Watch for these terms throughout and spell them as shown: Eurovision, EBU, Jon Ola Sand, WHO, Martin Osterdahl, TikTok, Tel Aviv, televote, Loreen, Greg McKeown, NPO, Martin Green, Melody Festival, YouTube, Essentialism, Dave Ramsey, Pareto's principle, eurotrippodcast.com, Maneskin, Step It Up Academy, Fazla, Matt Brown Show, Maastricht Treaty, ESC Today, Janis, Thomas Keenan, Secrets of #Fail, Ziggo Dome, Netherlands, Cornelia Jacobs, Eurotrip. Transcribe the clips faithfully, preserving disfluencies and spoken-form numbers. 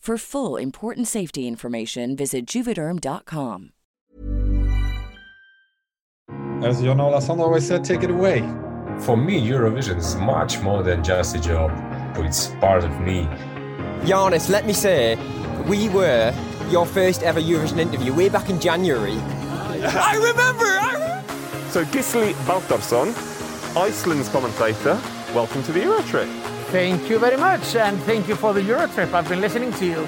For full important safety information, visit Juvederm dot com. As Jon Ola Sand always said, take it away. For me, Eurovision is much more than just a job. It's part of me. Janis, let me say, we were your first ever Eurovision interview way back in January. I remember! I re- so Gísli Baldursson, Iceland's commentator, welcome to the Eurotrip. Thank you very much, and thank you for the Eurotrip. I've been listening to you.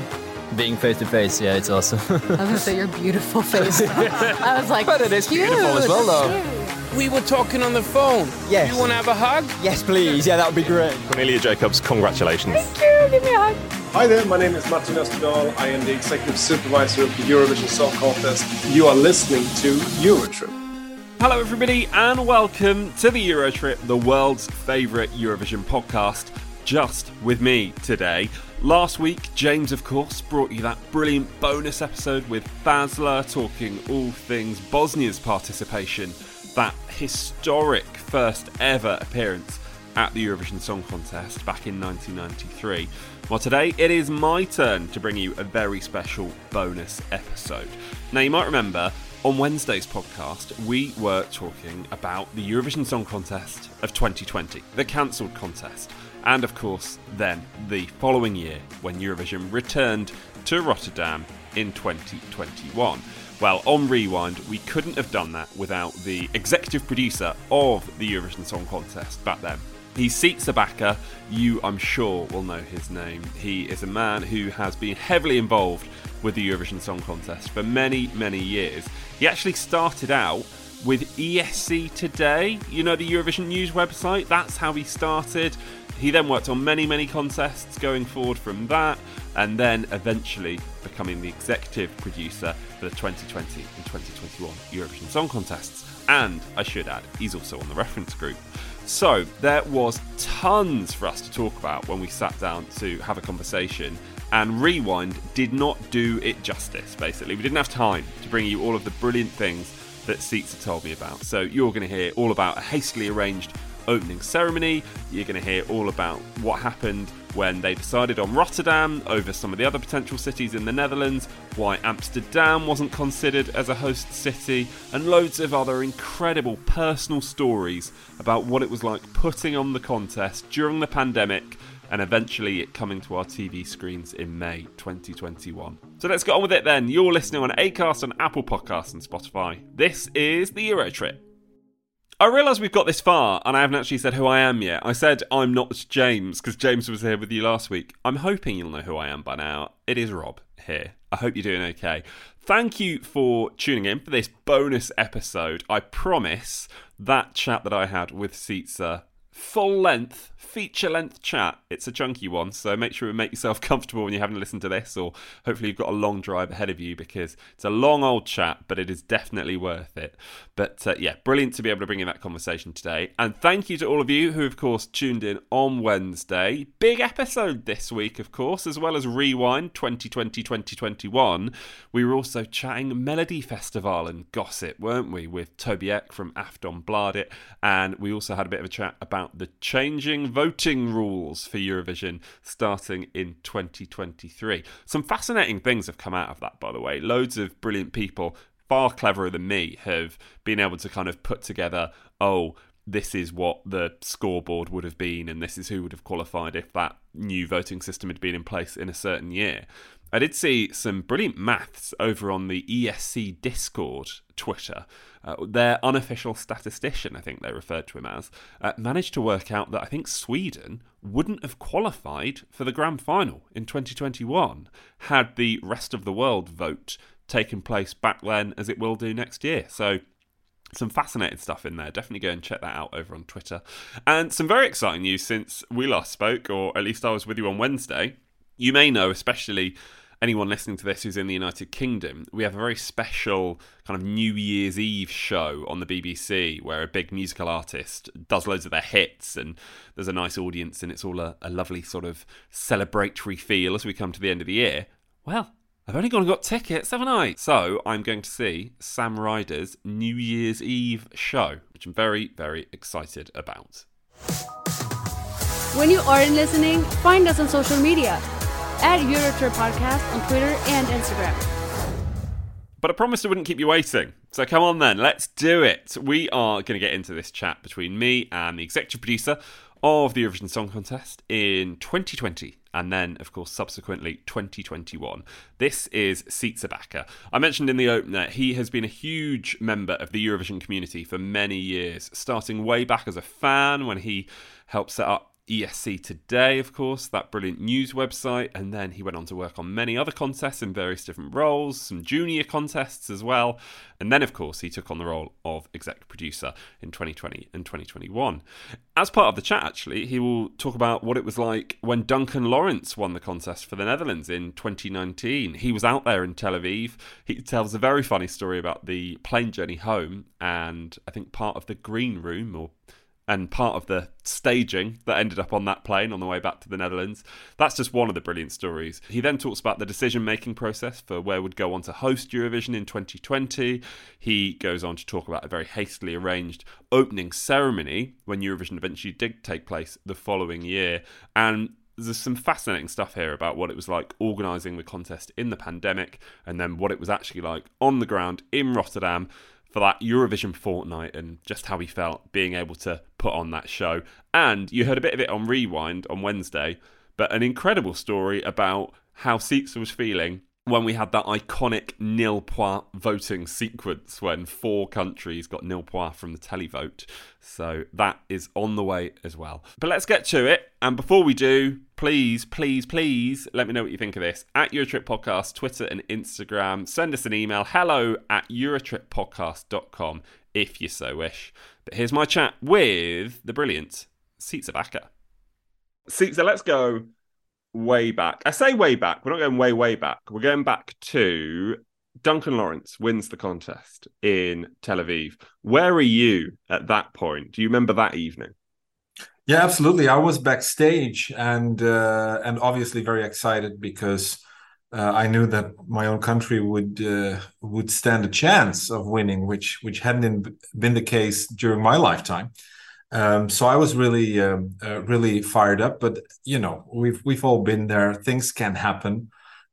Being face-to-face, yeah, it's awesome. I was going to say your beautiful face. I was like, but it is cute. Beautiful as well, though. We were talking on the phone. Yes. You want to have a hug? Yes, please. Yeah, that would be great. Cornelia Jacobs, congratulations. Thank you. Give me a hug. Hi there, my name is Martin Osterdahl. I am the Executive Supervisor of the Eurovision Song Contest. You are listening to Eurotrip. Hello everybody and welcome to the Eurotrip, the world's favourite Eurovision podcast. Just with me today. Last week, James, of course, brought you that brilliant bonus episode with Fazla talking all things Bosnia's participation, that historic first ever appearance at the Eurovision Song Contest back in nineteen ninety-three. Well, today it is my turn to bring you a very special bonus episode. Now, you might remember, on Wednesday's podcast, we were talking about the Eurovision Song Contest of twenty twenty, the cancelled contest. And of course, then the following year when Eurovision returned to Rotterdam in twenty twenty-one. Well, on Rewind, we couldn't have done that without the executive producer of the Eurovision Song Contest back then. He's Sietse Bakker. You, I'm sure, will know his name. He is a man who has been heavily involved with the Eurovision Song Contest for many, many years. He actually started out with E S C Today, you know, the Eurovision news website. That's how he started. He then worked on many, many contests going forward from that, and then eventually becoming the executive producer for the twenty twenty and twenty twenty-one Eurovision Song Contests. And, I should add, he's also on the reference group. So, there was tons for us to talk about when we sat down to have a conversation, and Rewind did not do it justice, basically. We didn't have time to bring you all of the brilliant things that Sietse told me about. So you're going to hear all about a hastily arranged opening ceremony. You're going to hear all about what happened when they decided on Rotterdam over some of the other potential cities in the Netherlands, why Amsterdam wasn't considered as a host city, and loads of other incredible personal stories about what it was like putting on the contest during the pandemic and eventually it coming to our T V screens in May twenty twenty-one. So let's get on with it then. You're listening on Acast, on Apple Podcasts and Spotify. This is the Eurotrip. I realise we've got this far and I haven't actually said who I am yet. I said I'm not James because James was here with you last week. I'm hoping you'll know who I am by now. It is Rob here. I hope you're doing okay. Thank you for tuning in for this bonus episode. I promise that chat that I had with Sietse full-length, feature-length chat. It's a chunky one, so make sure you make yourself comfortable when you're having to listen to this, or hopefully you've got a long drive ahead of you, because it's a long old chat, but it is definitely worth it. But uh, yeah, brilliant to be able to bring in that conversation today. And thank you to all of you who, of course, tuned in on Wednesday. Big episode this week, of course, as well as Rewind twenty twenty to twenty twenty-one. We were also chatting Melody Festival and Gossip, weren't we, with Toby Eck from Aftonbladet, and we also had a bit of a chat about the changing voting rules for Eurovision starting in twenty twenty-three. Some fascinating things have come out of that, by the way. Loads of brilliant people, far cleverer than me, have been able to kind of put together, oh, this is what the scoreboard would have been, and this is who would have qualified if that new voting system had been in place in a certain year. I did see some brilliant maths over on the E S C Discord Twitter. Uh, their unofficial statistician, I think they referred to him as, uh, managed to work out that I think Sweden wouldn't have qualified for the grand final in twenty twenty-one had the rest of the world vote taken place back then, as it will do next year. So some fascinating stuff in there. Definitely go and check that out over on Twitter. And some very exciting news since we last spoke, or at least I was with you on Wednesday. You may know, especially anyone listening to this who's in the United Kingdom, we have a very special kind of New Year's Eve show on the B B C where a big musical artist does loads of their hits and there's a nice audience and it's all a, a lovely sort of celebratory feel as we come to the end of the year. Well, I've only gone and got tickets, haven't I? So I'm going to see Sam Ryder's New Year's Eve show, which I'm very, very excited about. When you aren't listening, find us on social media. At Eurotrip Podcast on Twitter and Instagram. But I promised I wouldn't keep you waiting. So come on then, let's do it. We are going to get into this chat between me and the executive producer of the Eurovision Song Contest in twenty twenty. And then, of course, subsequently twenty twenty-one. This is Sietse Bakker. I mentioned in the opener, he has been a huge member of the Eurovision community for many years, starting way back as a fan when he helped set up E S C Today, of course, that brilliant news website, and then he went on to work on many other contests in various different roles, some junior contests as well, and then, of course, he took on the role of exec producer in twenty twenty and twenty twenty-one. As part of the chat, actually, he will talk about what it was like when Duncan Lawrence won the contest for the Netherlands in twenty nineteen. He was out there in Tel Aviv. He tells a very funny story about the plane journey home, and I think part of the green room, or and part of the staging that ended up on that plane on the way back to the Netherlands. That's just one of the brilliant stories. He then talks about the decision-making process for where would go on to host Eurovision in twenty twenty. He goes on to talk about a very hastily arranged opening ceremony when Eurovision eventually did take place the following year. And there's some fascinating stuff here about what it was like organising the contest in the pandemic and then what it was actually like on the ground in Rotterdam for that Eurovision fortnight and just how he felt being able to put on that show. And you heard a bit of it on Rewind on Wednesday, but an incredible story about how Sietse was feeling when we had that iconic nil point voting sequence when four countries got nil point from the televote. So that is on the way as well. But let's get to it. And before we do, please, please, please let me know what you think of this. At Eurotrip Podcast, Twitter and Instagram. Send us an email, hello at eurotrip podcast dot com if you so wish. But here's my chat with the brilliant Sietse Bakker. Sietse, let's go way back. I say way back. We're not going way, way back. We're going back to Duncan Lawrence wins the contest in Tel Aviv. Where are you at that point? Do you remember that evening? Yeah, absolutely. I was backstage and uh, and obviously very excited because uh, I knew that my own country would uh, would stand a chance of winning, which which hadn't been the case during my lifetime. Um, so I was really, um, uh, really fired up. But you know, we've we've all been there. Things can happen,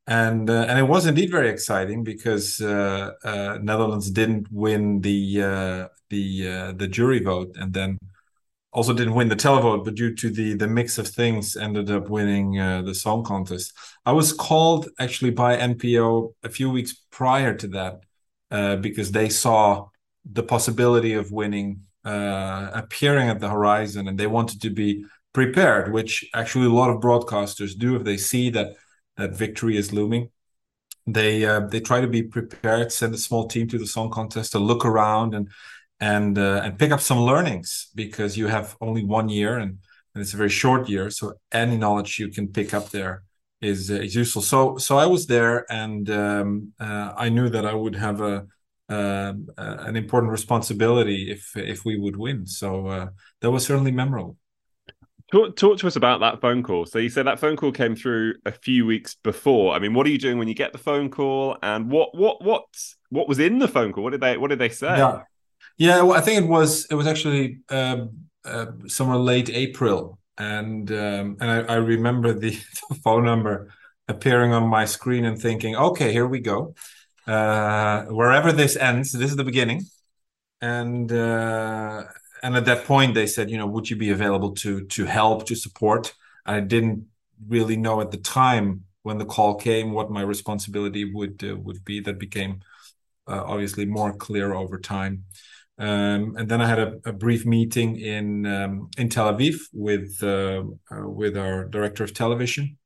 and uh, and it was indeed very exciting because uh, uh, Netherlands didn't win the uh, the uh, the jury vote, and then also didn't win the televote. But due to the the mix of things, ended up winning uh, the song contest. I was called actually by N P O a few weeks prior to that uh, because they saw the possibility of winning Uh, appearing at the horizon, and they wanted to be prepared, which actually a lot of broadcasters do. If they see that that victory is looming, they uh, they try to be prepared, send a small team to the song contest to look around and and uh, and pick up some learnings, because you have only one year and, and it's a very short year. So any knowledge you can pick up there is, uh, is useful. So so I was there, and um, uh, I knew that I would have a uh, an important responsibility if if we would win. So uh, that was certainly memorable. Talk, talk to us about that phone call. So you said that phone call came through a few weeks before. I mean, what are you doing when you get the phone call, and what what what what was in the phone call? What did they what did they say? Yeah, yeah. Well, I think it was it was actually uh, uh, somewhere late April, and um, and I, I remember the phone number appearing on my screen and thinking, okay, here we go. Uh, wherever this ends, this is the beginning, and. Uh, And at that point, they said, you know, would you be available to to help, to support? I didn't really know at the time when the call came what my responsibility would uh, would be. That became uh, obviously more clear over time. Um, and then I had a, a brief meeting in um, in Tel Aviv with uh, uh, with our director of television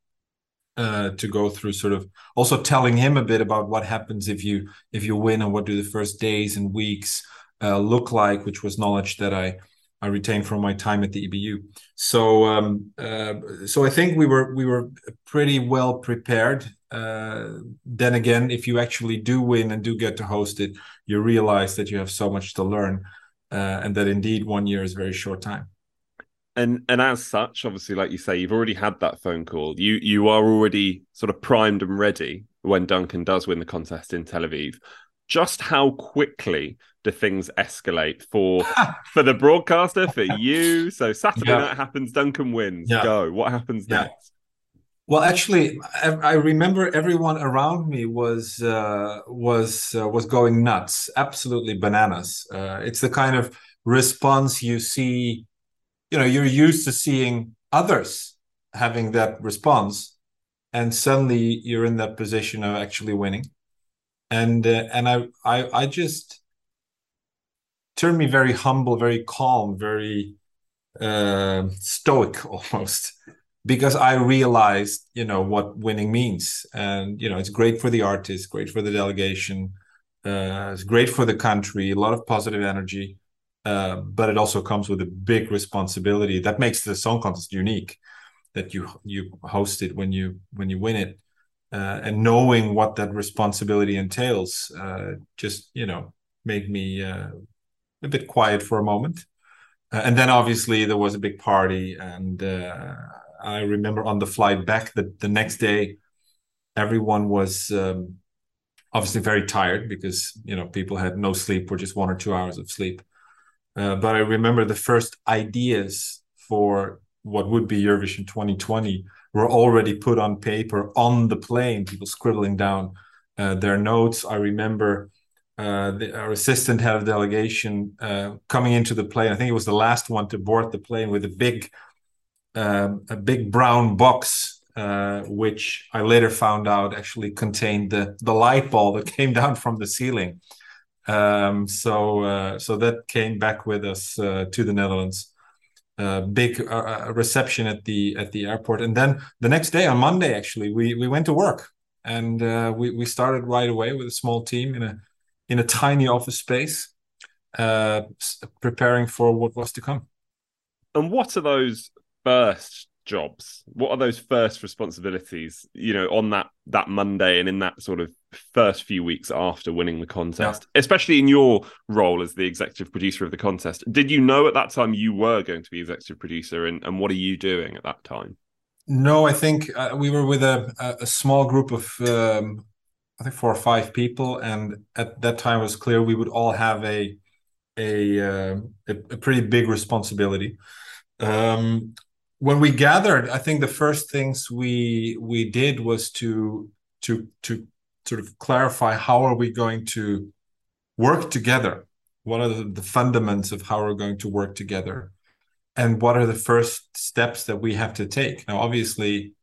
uh, to go through sort of also telling him a bit about what happens if you if you win, and what do the first days and weeks Uh, look like, which was knowledge that I I retained from my time at the E B U. So um, uh, so I think we were we were pretty well prepared. Uh, then again, if you actually do win and do get to host it, you realize that you have so much to learn, uh, and that indeed one year is a very short time. And and as such, obviously, like you say, you've already had that phone call. You you are already sort of primed and ready when Duncan does win the contest in Tel Aviv. Just how quickly do things escalate for for the broadcaster, for you? So Saturday yeah. night happens, Duncan wins. Yeah. Go. What happens yeah. next? Well, actually, I, I remember everyone around me was uh, was uh, was going nuts, absolutely bananas. Uh, it's the kind of response you see. You know, you're used to seeing others having that response, and suddenly you're in that position of actually winning. And uh, and I, I I just turned me very humble, very calm, very uh, stoic almost, because I realized, you know, what winning means. And, you know, it's great for the artist, great for the delegation, uh, it's great for the country, a lot of positive energy, uh, but it also comes with a big responsibility. That makes the song contest unique, that you you host it when you when you win it. Uh, and knowing what that responsibility entails uh, just, you know, made me uh, a bit quiet for a moment. Uh, and then obviously there was a big party. And uh, I remember on the flight back that the next day, everyone was um, obviously very tired because, you know, people had no sleep or just one or two hours of sleep. Uh, but I remember the first ideas for what would be Eurovision twenty twenty were already put on paper on the plane, people scribbling down uh, their notes. I remember uh, the, our assistant head of delegation uh, coming into the plane. I think it was the last one to board the plane with a big um, a big brown box, uh, which I later found out actually contained the, the light bulb that came down from the ceiling. Um, so, uh, so that came back with us uh, to the Netherlands. Uh, big uh, reception at the at the airport, and then the next day on Monday, actually, we we went to work, and uh, we we started right away with a small team in a in a tiny office space, uh, preparing for what was to come. And what are those first jobs? What are those first responsibilities? You know, on that that Monday and in that sort of first few weeks after winning the contest, yeah. especially in your role as the executive producer of the contest. Did you know at that time you were going to be executive producer, and, and what are you doing at that time? No, I think uh, we were with a, a small group of, um, I think, four or five people. And at that time it was clear we would all have a, a, uh, a, a pretty big responsibility. Um, when we gathered, I think the first things we we did was to to to sort of clarify how are we going to work together? What are the, the fundamentals of how we're going to work together? And what are the first steps that we have to take? Now, obviously,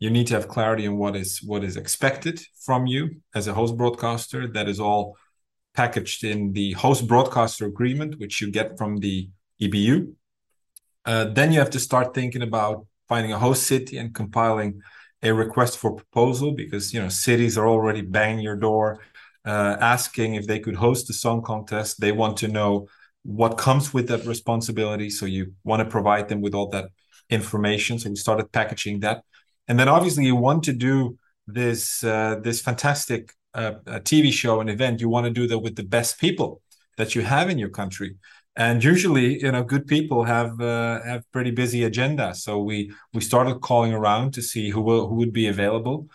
you need to have clarity on what is what is expected from you as a host broadcaster. That is all packaged in the host broadcaster agreement, which you get from the E B U. Uh, then you have to start thinking about finding a host city and compiling a request for proposal, because, you know, cities are already banging your door, uh, asking if they could host the song contest. They want to know what comes with that responsibility. So you want to provide them with all that information. So we started packaging that. And then obviously you want to do this, uh, this fantastic uh, T V show and event. You want to do that with the best people that you have in your country. And usually, you know, good people have uh, have pretty busy agendas. So we we started calling around to see who will, who would be available,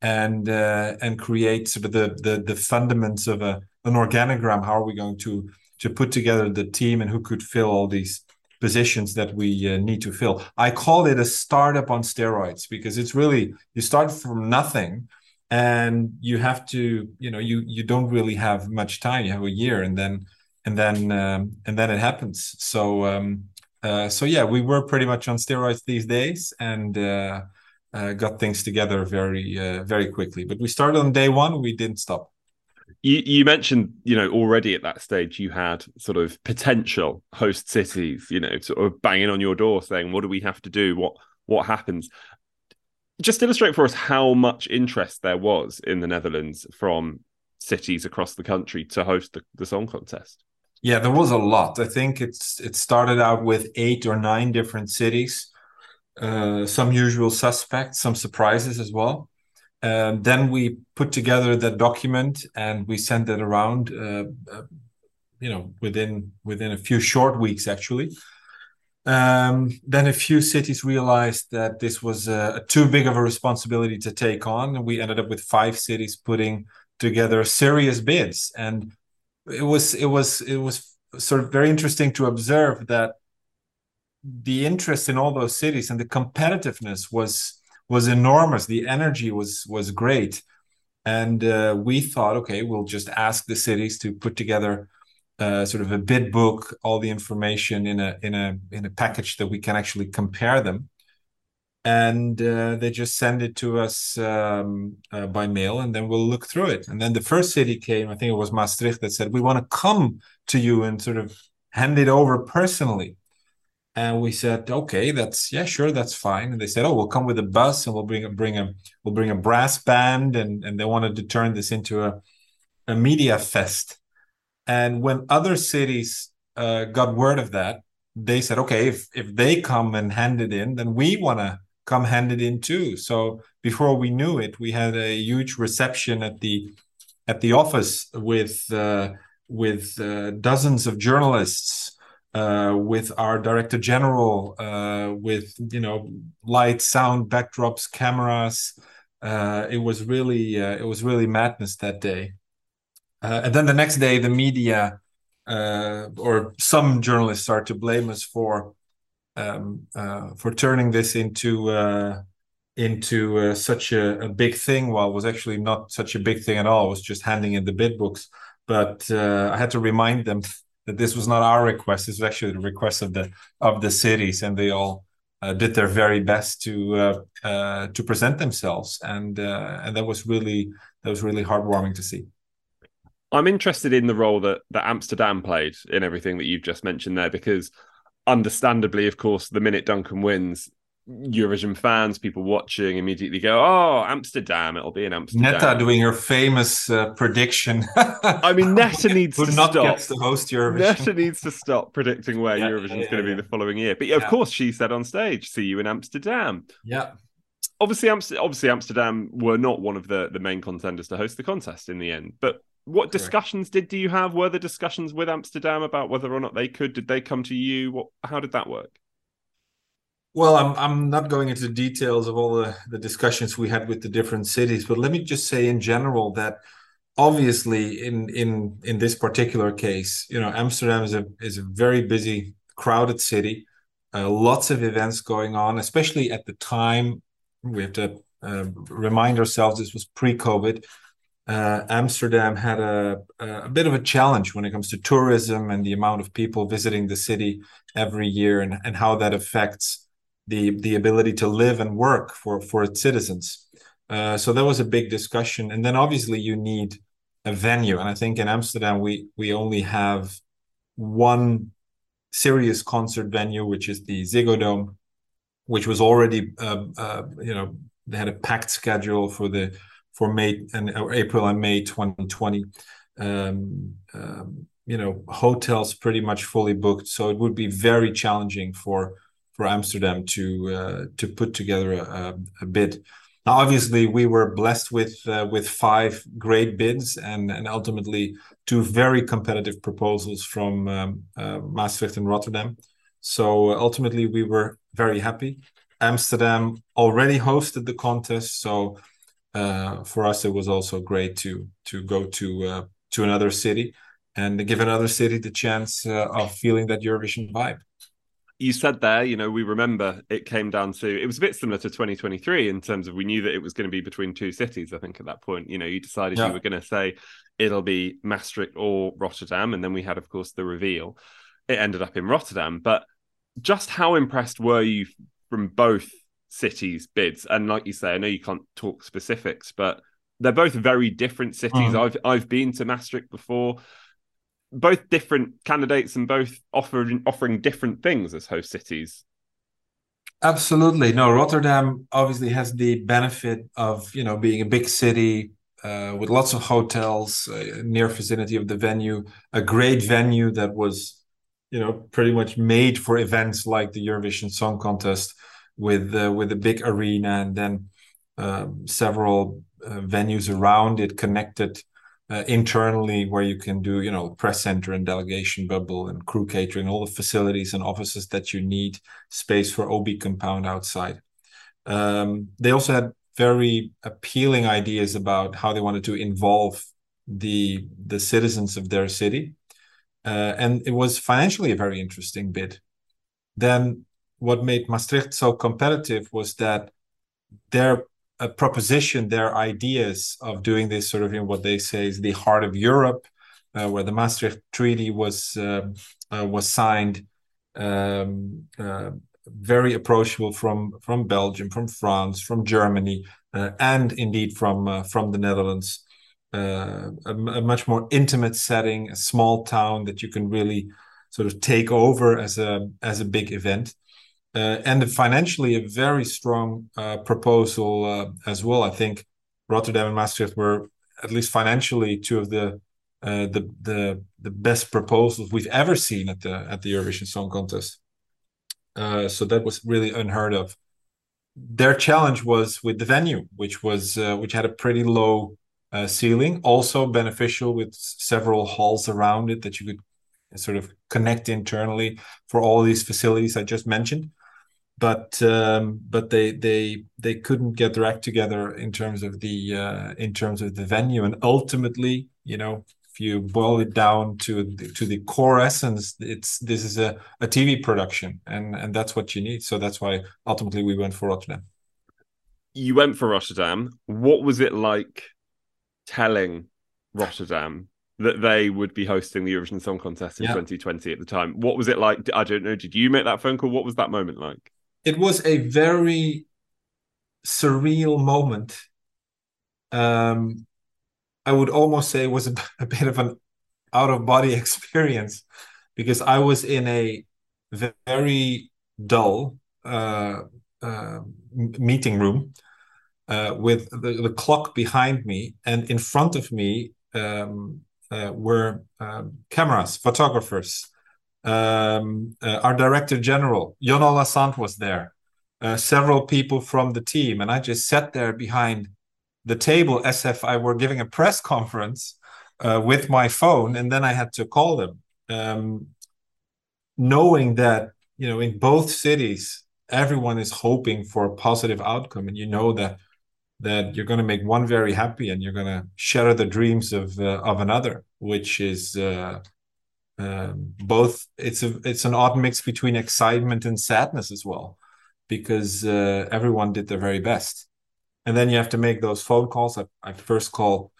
and uh, and create sort of the the, the fundaments of a, an organogram. How are we going to to put together the team, and who could fill all these positions that we uh, need to fill? I call it a startup on steroids, because it's really, you start from nothing, and you have to, you know, you you don't really have much time. You have a year, and then. And then, um, and then it happens. So, um, uh, so yeah, we were pretty much on steroids these days, and uh, uh, got things together very, uh, very quickly. But we started on day one. We didn't stop. You, you mentioned, you know, already at that stage you had sort of potential host cities, you know, sort of banging on your door saying, "What do we have to do? What what happens?" Just illustrate for us how much interest there was in the Netherlands from cities across the country to host the, the song contest. Yeah, there was a lot. I think it's it started out with eight or nine different cities, uh, some usual suspects, some surprises as well. Um, then we put together that document and we sent it around. Uh, uh, you know, within within a few short weeks, actually. Um, then a few cities realized that this was uh, too big of a responsibility to take on, and we ended up with five cities putting together serious bids. And It was it was it was sort of very interesting to observe that the interest in all those cities and the competitiveness was was enormous. The energy was was great, and uh, we thought, okay, we'll just ask the cities to put together uh, sort of a bid book, all the information in a in a in a package that we can actually compare them, and uh, they just send it to us um, uh, by mail, and then we'll look through it. And then the first city came, I think it was Maastricht, that said, "We want to come to you and sort of hand it over personally." And we said, "Okay, that's, yeah, sure, that's fine." And they said, "Oh, we'll come with a bus, and we'll bring a bring a we'll bring a brass band," and and they wanted to turn this into a a media fest. And when other cities uh, got word of that, they said, "Okay, if if they come and hand it in, then we want to come handed in too." So before we knew it, we had a huge reception at the at the office with uh, with uh, dozens of journalists, uh, with our director general, uh, with, you know, lights, sound, backdrops, cameras. Uh, it was really uh, it was really madness that day. Uh, and then the next day, the media uh, or some journalists are to blame us for. Um, uh, for turning this into uh, into uh, such a, a big thing, while it was actually not such a big thing at all. It was just handing in the bid books. But uh, I had to remind them that this was not our request. This was actually the request of the of the cities, and they all uh, did their very best to uh, uh, to present themselves. And uh, and that was really that was really heartwarming to see. I'm interested in the role that that Amsterdam played in everything that you've just mentioned there, because, understandably, of course, the minute Duncan wins, Eurovision fans, people watching, immediately go, "Oh, Amsterdam! It'll be in Amsterdam." Netta doing her famous uh, prediction. I mean, Netta needs to not stop. Gets to host Eurovision. Netta needs to stop predicting where yeah, Eurovision is yeah, yeah, going to yeah. be the following year. But yeah, yeah. of course, she said on stage, "See you in Amsterdam." Yeah. Obviously, Amst- obviously, Amsterdam were not one of the the main contenders to host the contest in the end, but. What Correct. discussions did do you have? Were there discussions with Amsterdam about whether or not they could? Did they come to you? What, how did that work? Well, I'm I'm not going into details of all the, the discussions we had with the different cities, but let me just say in general that obviously in in in this particular case, you know, Amsterdam is a is a very busy, crowded city, uh, lots of events going on, especially at the time. We have to uh, remind ourselves this was pre-COVID. Uh, Amsterdam had a, a bit of a challenge when it comes to tourism and the amount of people visiting the city every year, and, and how that affects the the ability to live and work for, for its citizens. Uh, so that was a big discussion. And then obviously you need a venue. And I think in Amsterdam we, we only have one serious concert venue, which is the Ziggo Dome, which was already, uh, uh, you know, they had a packed schedule for the for May and April and May twenty twenty. Um, um, you know, hotels pretty much fully booked. So it would be very challenging for for Amsterdam to uh, to put together a, a bid. Now, obviously, we were blessed with uh, with five great bids and, and ultimately two very competitive proposals from um, uh, Maastricht and Rotterdam. So uh, ultimately, we were very happy. Amsterdam already hosted the contest, so uh, for us it was also great to to go to uh, to another city and give another city the chance uh, of feeling that Eurovision vibe. You said there, you know, we remember it came down to, it was a bit similar to twenty twenty-three in terms of we knew that it was going to be between two cities, I think, at that point. You know, you decided yeah. you were going to say it'll be Maastricht or Rotterdam. And then we had, of course, the reveal. It ended up in Rotterdam. But just how impressed were you from both cities' bids? And like you say, I know you can't talk specifics, but they're both very different cities. Mm. I've I've been to Maastricht before. Both different candidates and both offering offering different things as host cities. Absolutely. No, Rotterdam obviously has the benefit of, you know, being a big city uh, with lots of hotels, uh, near vicinity of the venue, a great venue that was, you know, pretty much made for events like the Eurovision Song Contest with, uh, with a big arena and then um, several uh, venues around it connected Uh, internally, where you can do, you know, press center and delegation bubble and crew catering, all the facilities and offices that you need, space for O B compound outside. Um, they also had very appealing ideas about how they wanted to involve the the citizens of their city. Uh, and it was financially a very interesting bid. Then what made Maastricht so competitive was that their A proposition, their ideas of doing this sort of in what they say is the heart of Europe, uh, where the Maastricht Treaty was uh, uh, was signed, um, uh, very approachable from from Belgium, from France, from Germany, uh, and indeed from uh, from the Netherlands. Uh, a, a much more intimate setting, a small town that you can really sort of take over as a as a big event. Uh, and financially, a very strong uh, proposal uh, as well. I think Rotterdam and Maastricht were, at least financially, two of the uh, the, the the best proposals we've ever seen at the at the Eurovision Song Contest. Uh, so that was really unheard of. Their challenge was with the venue, which was uh, which had a pretty low uh, ceiling, also beneficial with several halls around it that you could sort of connect internally for all these facilities I just mentioned. But um, but they they they couldn't get their act together in terms of the uh, in terms of the venue, and ultimately, you know, if you boil it down to the, to the core essence, it's this is a, a T V production, and and that's what you need. So that's why ultimately we went for Rotterdam. You went for Rotterdam. What was it like telling Rotterdam that they would be hosting the Eurovision Song Contest in yeah. twenty twenty at the time? What was it like? I don't know. Did you make that phone call? What was that moment like? It was a very surreal moment. Um, I would almost say it was a, a bit of an out-of-body experience, because I was in a very dull uh, uh, meeting room uh, with the, the clock behind me, and in front of me um, Uh, were um, cameras, photographers, um, uh, our director general, Jon Ola Sand, was there, uh, several people from the team. And I just sat there behind the table as if I were giving a press conference uh, with my phone. And then I had to call them, um, knowing that, you know, in both cities, everyone is hoping for a positive outcome. And you know that that you're going to make one very happy and you're going to shatter the dreams of uh, of another, which is uh, uh, both. It's a it's an odd mix between excitement and sadness as well, because uh, everyone did their very best, and then you have to make those phone calls. I, I first called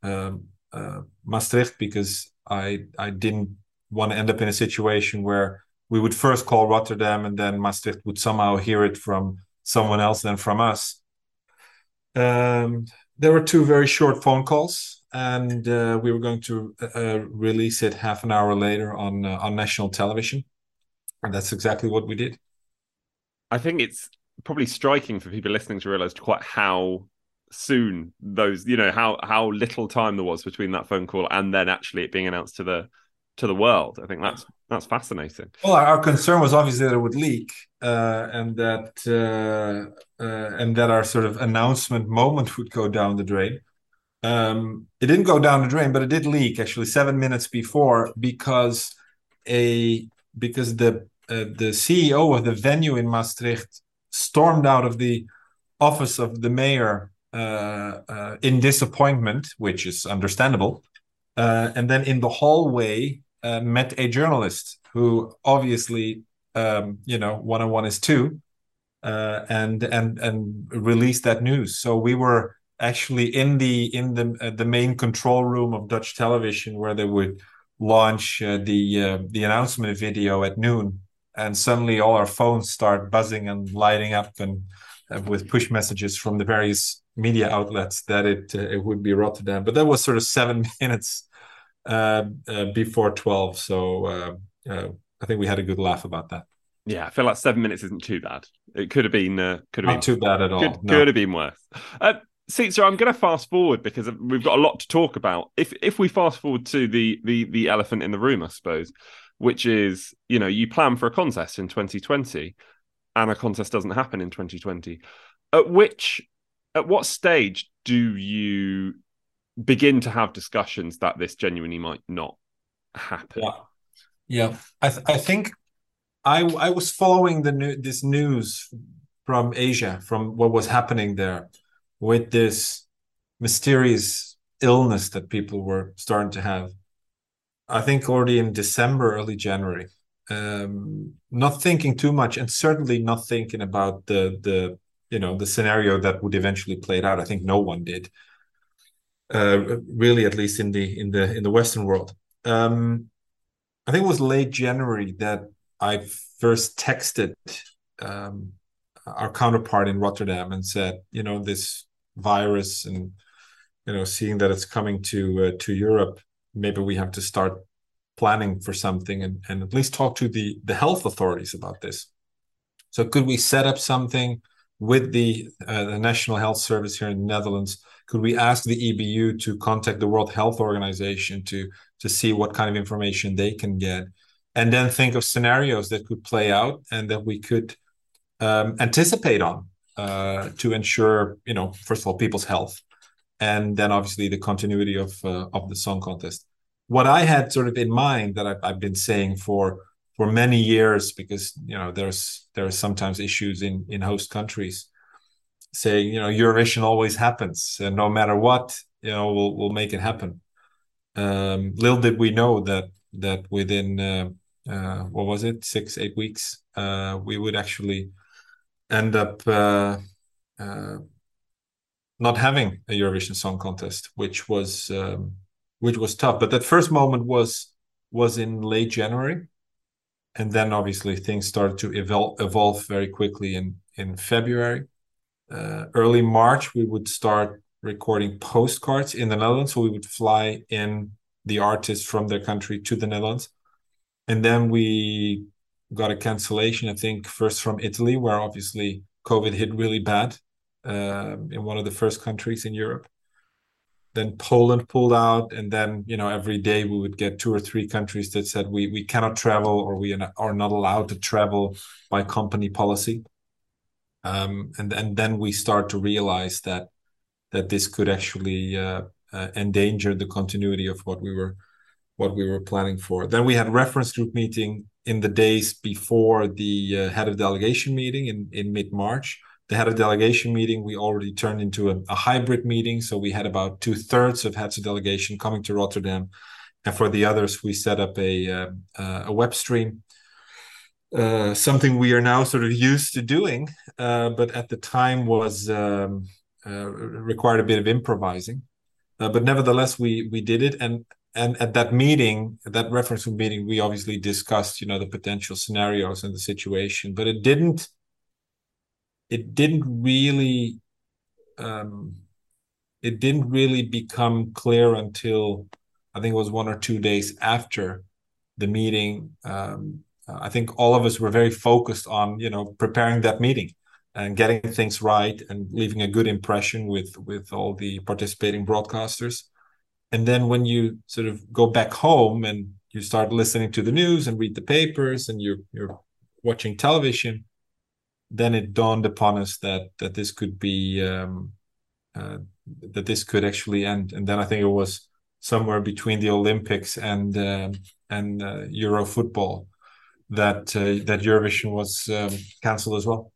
um, uh, Maastricht because I I didn't want to end up in a situation where we would first call Rotterdam and then Maastricht would somehow hear it from someone else than from us. Um, there were two very short phone calls, and uh, we were going to uh, release it half an hour later on uh, on national television, and that's exactly what we did. I think it's probably striking for people listening to realise quite how soon those, you know, how how little time there was between that phone call and then actually it being announced to the to the world. I think that's that's fascinating. Well, our concern was obviously that it would leak, uh, and that uh, uh, and that our sort of announcement moment would go down the drain. Um, it didn't go down the drain, but it did leak actually seven minutes before because a because the uh, the C E O of the venue in Maastricht stormed out of the office of the mayor uh, uh, in disappointment, which is understandable. Uh, and then in the hallway, uh, met a journalist who obviously, um, you know, one on one is two, uh, and and and released that news. So we were actually in the in the uh, the main control room of Dutch television where they would launch uh, the uh, the announcement video at noon, and suddenly all our phones start buzzing and lighting up and uh, with push messages from the various media outlets that it uh, it would be Rotterdam. But that was sort of seven minutes uh, uh, before twelve. So uh, uh, I think we had a good laugh about that. Yeah, I feel like seven minutes isn't too bad. It could have been uh, could have not been, too bad at all. Could, no. could have been worse. Uh, see, so I'm going to fast forward because we've got a lot to talk about. If if we fast forward to the the the elephant in the room, I suppose, which is, you know, you plan for a contest in twenty twenty, and a contest doesn't happen in twenty twenty, at which At what stage do you begin to have discussions that this genuinely might not happen? Yeah, yeah. I, th- I think I I was following the new, this news from Asia, from what was happening there with this mysterious illness that people were starting to have. I think already in December, early January, um, not thinking too much, and certainly not thinking about the the. you know, the scenario that would eventually play out. I think no one did, uh, really, at least in the in the in the Western world. Um, I think it was late January that I first texted um, our counterpart in Rotterdam and said, you know, this virus, and you know, seeing that it's coming to uh, to Europe, maybe we have to start planning for something, and and at least talk to the the health authorities about this. So could we set up something with the, uh, the National Health Service here in the Netherlands? Could we ask the E B U to contact the World Health Organization to, to see what kind of information they can get? And then think of scenarios that could play out and that we could um, anticipate on uh, to ensure, you know, first of all, people's health, and then obviously the continuity of uh, of the song contest. What I had sort of in mind, that I've, I've been saying for for many years, because, you know, there's there are sometimes issues in, in host countries saying, you know, Eurovision always happens, and no matter what, you know, we'll we'll make it happen. Um, little did we know that that within, uh, uh, what was it, six, eight weeks, uh, we would actually end up uh, uh, not having a Eurovision Song Contest, which was um, which was tough. But that first moment was was in late January. And then obviously things started to evolve, evolve very quickly in, in February. Uh, early March, we would start recording postcards in the Netherlands. So we would fly in the artists from their country to the Netherlands. And then we got a cancellation, I think, first from Italy, where obviously COVID hit really bad uh, in one of the first countries in Europe. Then Poland pulled out, and then, you know, every day we would get two or three countries that said we we cannot travel, or we are not allowed to travel by company policy. Um, and, and then we start to realize that that this could actually uh, uh, endanger the continuity of what we were what we were planning for. Then we had a reference group meeting in the days before the uh, head of delegation meeting in, in mid-March. The head of delegation meeting, we already turned into a, a hybrid meeting. So we had about two thirds of heads of delegation coming to Rotterdam. And for the others, we set up a uh, a web stream, uh, something we are now sort of used to doing, uh, but at the time was um, uh, required a bit of improvising. Uh, but nevertheless, we we did it. And and at that meeting, at that reference meeting, we obviously discussed, you know, the potential scenarios and the situation, but it didn't. It didn't really, um, it didn't really become clear until I think it was one or two days after the meeting. Um, I think all of us were very focused on, you know, preparing that meeting and getting things right and leaving a good impression with with all the participating broadcasters. And then when you sort of go back home and you start listening to the news and read the papers and you're you're watching television, then it dawned upon us that that this could be um, uh, that this could actually end. And then I think it was somewhere between the Olympics and uh, and uh, Euro football that uh, that Eurovision was um, cancelled as well.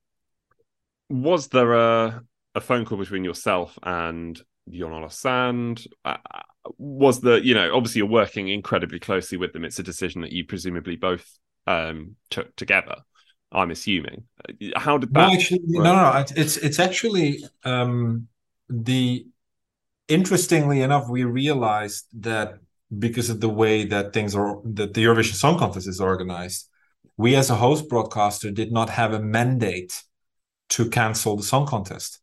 Was there a a phone call between yourself and Jon Ola Sand? Uh, was the, you know, obviously you're working incredibly closely with them. It's a decision that you presumably both um, took together, I'm assuming. How did that? No, actually, no, no. It's it's actually um, the interestingly enough, we realized that because of the way that things are, that the Eurovision Song Contest is organized, we as a host broadcaster did not have a mandate to cancel the song contest.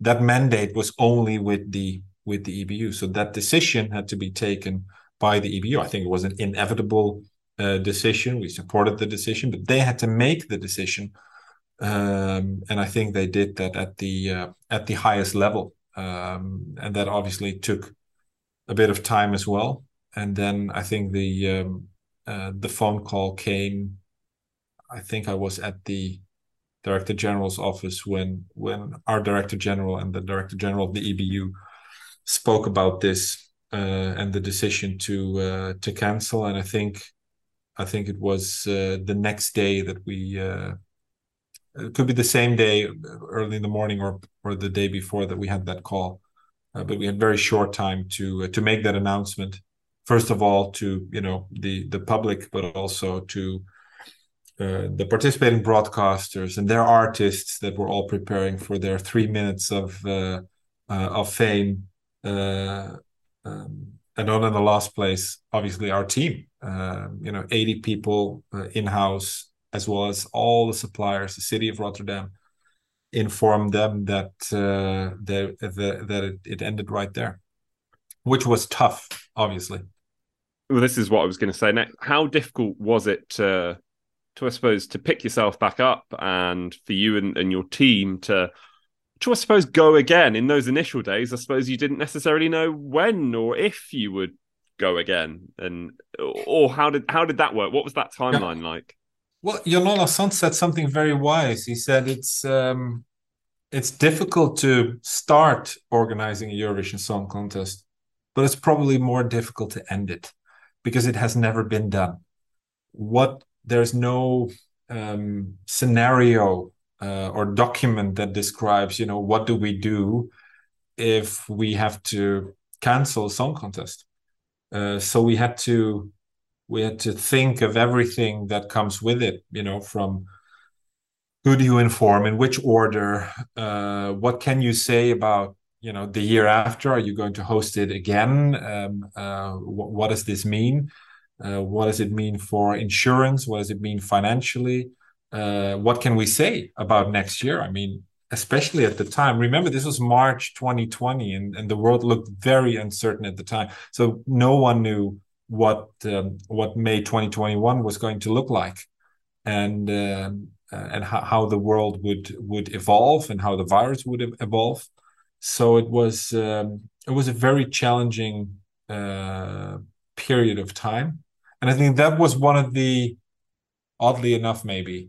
That mandate was only with the with the E B U. So that decision had to be taken by the E B U. I think it was an inevitable uh, decision. We supported the decision, but they had to make the decision, um, and I think they did that at the uh, at the highest level, um, and that obviously took a bit of time as well. And then I think the um, uh, the phone call came. I think I was at the Director General's office when when our Director General and the Director General of the E B U spoke about this uh, and the decision to uh, to cancel. And I think I think it was uh, the next day that we uh, it could be the same day, early in the morning or or the day before, that we had that call. Uh, but we had very short time to uh, to make that announcement. First of all, to you know the the public, but also to Uh, the participating broadcasters and their artists that were all preparing for their three minutes of uh, uh, of fame, uh, um, and on in the last place, obviously our team. Uh, you know, eighty people uh, in house, as well as all the suppliers, the city of Rotterdam, informed them that uh, they, the, that it, it ended right there, which was tough, obviously. Well, this is what I was going to say next. How difficult was it to? To, I suppose, to pick yourself back up and for you and, and your team to, to, I suppose, go again? In those initial days, I suppose you didn't necessarily know when or if you would go again. And or how did how did that work? What was that timeline yeah. like? Well, Jon Ola Sand said something very wise. He said it's um, it's difficult to start organizing a Eurovision Song Contest, but it's probably more difficult to end it because it has never been done. What There's no um, scenario uh, or document that describes, you know, what do we do if we have to cancel a song contest? Uh, so we had to we had to think of everything that comes with it, you know, from who do you inform, in which order, uh, what can you say about, you know, the year after? Are you going to host it again? Um, uh, wh- what does this mean? Uh, what does it mean for insurance? What does it mean financially? Uh, what can we say about next year? I mean, especially at the time. Remember, this was March twenty twenty, and, and the world looked very uncertain at the time. So no one knew what um, what May twenty twenty-one was going to look like, and um, and how, how the world would would evolve and how the virus would evolve. So it was um, it was a very challenging uh, period of time. And I think that was one of the, oddly enough, maybe,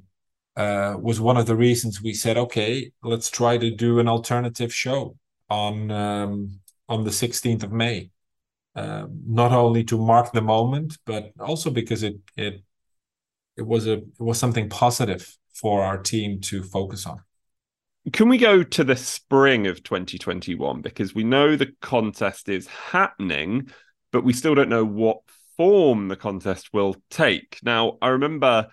uh, was one of the reasons we said, okay, let's try to do an alternative show on um, on the sixteenth of May. Uh, not only to mark the moment, but also because it it it was a it was something positive for our team to focus on. Can we go to the spring of twenty twenty-one, because we know the contest is happening, but we still don't know what form the contest will take. Now, I remember,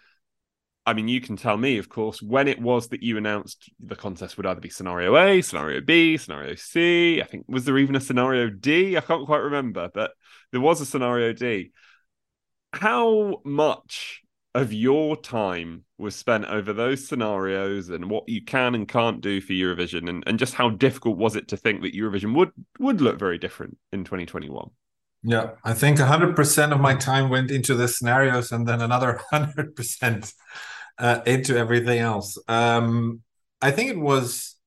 I mean, you can tell me, of course, when it was that you announced the contest would either be scenario A, scenario B, scenario C. I think, was there even a scenario D? I can't quite remember, but there was a scenario D. How much of your time was spent over those scenarios and what you can and can't do for Eurovision? And, and just how difficult was it to think that Eurovision would, would look very different in twenty twenty-one? Yeah, I think one hundred percent of my time went into the scenarios and then another one hundred percent uh, into everything else. Um, I think it was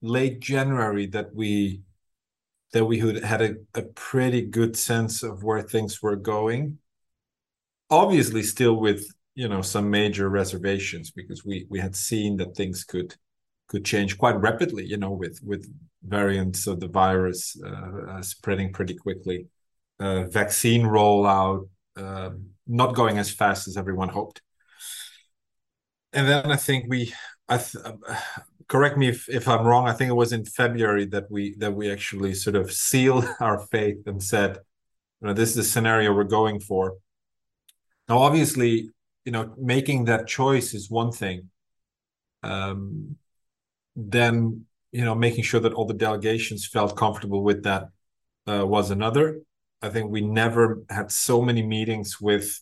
late January that we that we had a, a pretty good sense of where things were going. obviously still with, you know, some major reservations, because we we had seen that things could could change quite rapidly, you know, with with variants of the virus uh, spreading pretty quickly, uh, vaccine rollout uh, not going as fast as everyone hoped. And then I think we, I th- correct me if, if I'm wrong, I think it was in February that we that we actually sort of sealed our faith and said, you know, this is the scenario we're going for. Now, obviously, you know, making that choice is one thing. Um, then, you know, making sure that all the delegations felt comfortable with that uh, was another. I think we never had so many meetings with,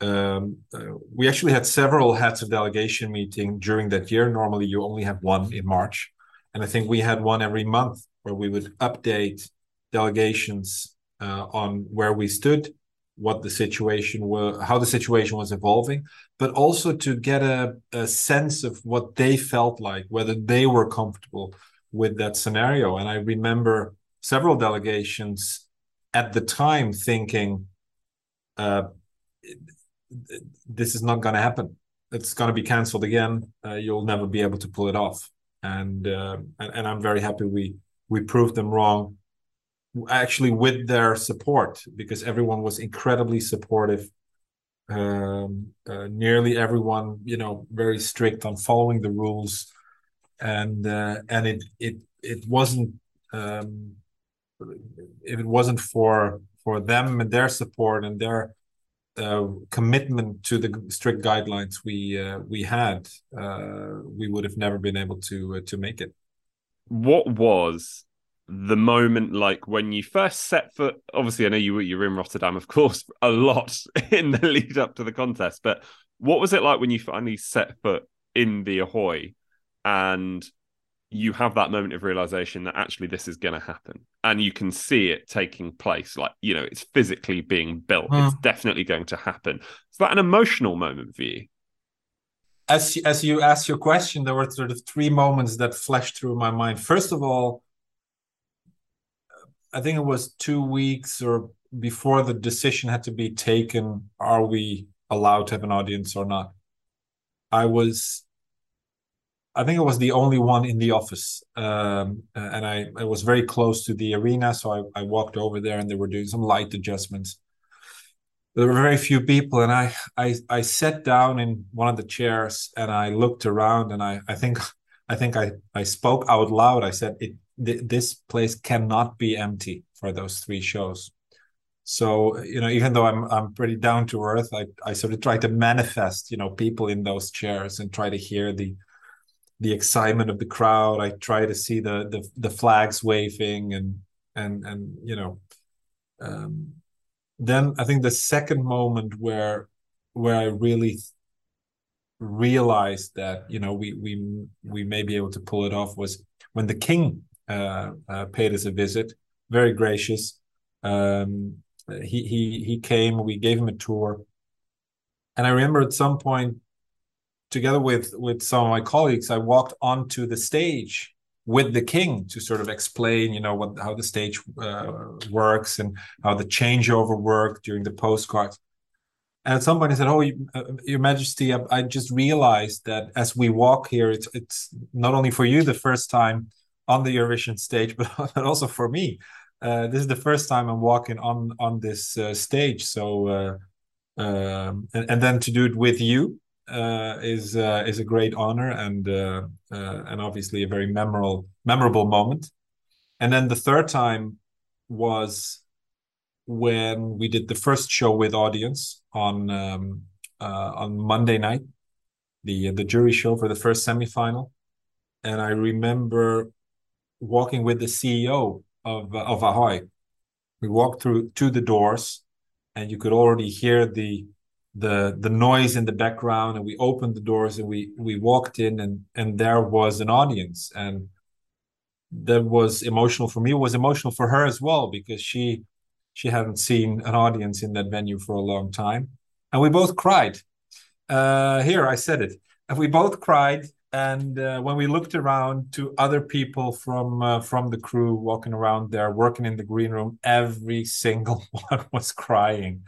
um, uh, we actually had several heads of delegation meeting during that year. Normally, you only have one in March. And I think we had one every month where we would update delegations uh, on where we stood, what the situation were, how the situation was evolving, but also to get a, a sense of what they felt like, whether they were comfortable with that scenario. And I remember several delegations at the time thinking, uh, this is not going to happen. It's going to be canceled again. Uh, you'll never be able to pull it off. And, uh, and and I'm very happy we we proved them wrong, actually, with their support, because everyone was incredibly supportive. Um, uh, nearly everyone, you know, very strict on following the rules, and uh, and it it it wasn't um, if it wasn't for for them and their support and their uh, commitment to the strict guidelines we uh, we had, uh, we would have never been able to uh, to make it. What was the moment like when you first set foot? Obviously, I know you were you were in Rotterdam, of course, a lot in the lead up to the contest. But what was it like when you finally set foot in the Ahoy and you have that moment of realization that actually this is going to happen and you can see it taking place? Like, you know, it's physically being built. Mm. It's definitely going to happen. Is that an emotional moment for you? As, as you asked your question, there were sort of three moments that flashed through my mind. First of all, I think it was two weeks or before the decision had to be taken, are we allowed to have an audience or not? I was, I think I was the only one in the office. Um, and I, I was very close to the arena. So I, I walked over there and they were doing some light adjustments. There were very few people. And I, I, I sat down in one of the chairs and I looked around and I, I think, I think I, I spoke out loud. I said, it, this place cannot be empty for those three shows. So, you know, even though I'm I'm pretty down to earth, I, I sort of try to manifest, you know, people in those chairs and try to hear the the excitement of the crowd. I try to see the the, the flags waving and and and you know. Um, then I think the second moment where where I really realized that, you know, we we we may be able to pull it off was when the king Uh, uh, paid us a visit, very gracious. Um, he he he came. We gave him a tour, and I remember at some point, together with with some of my colleagues, I walked onto the stage with the king to sort of explain, you know, what how the stage uh, works and how the changeover worked during the postcards. And at some point, he said, "Oh, you, uh, Your Majesty, I, I just realized that as we walk here, it's it's not only for you the first time on the Eurovision stage, but, but also for me. Uh, this is the first time I'm walking on, on this uh, stage. So, uh, um, and, and then to do it with you uh, is uh, is a great honor and uh, uh, and obviously a very memorable memorable moment. And then the third time was when we did the first show with audience on um, uh, on Monday night, the the jury show for the first semifinal. And I remember walking with the C E O of uh, of Ahoy. We walked through to the doors and you could already hear the the the noise in the background, and we opened the doors and we we walked in and and there was an audience, and that was emotional for me. It was emotional for her as well, because she she hadn't seen an audience in that venue for a long time, and we both cried. Uh, here, I said it. And we both cried. And uh, when we looked around to other people from uh, from the crew walking around there, working in the green room, every single one was crying.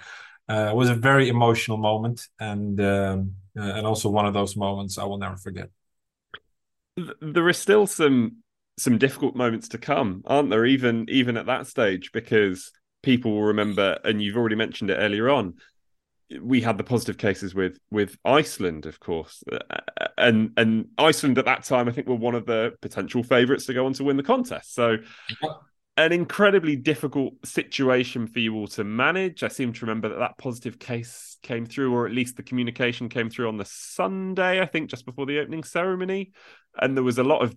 Uh, it was a very emotional moment, and um, uh, and also one of those moments I will never forget. There are still some some difficult moments to come, aren't there? Even even at that stage, because people will remember, and you've already mentioned it earlier on. We had the positive cases with with Iceland, of course, and and Iceland at that time I think were one of the potential favourites to go on to win the contest. So. An incredibly difficult situation for you all to manage. I seem to remember that that positive case came through, or at least the communication came through on the Sunday, I think, just before the opening ceremony. And there was a lot of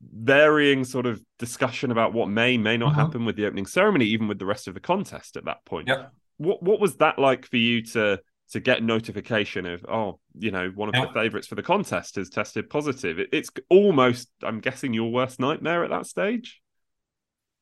varying sort of discussion about what may, may not mm-hmm. happen with the opening ceremony, even with the rest of the contest at that point. Yep. What what was that like for you to, to get notification of, oh, you know, one of yep. the favourites for the contest has tested positive? It, it's almost, I'm guessing, your worst nightmare at that stage?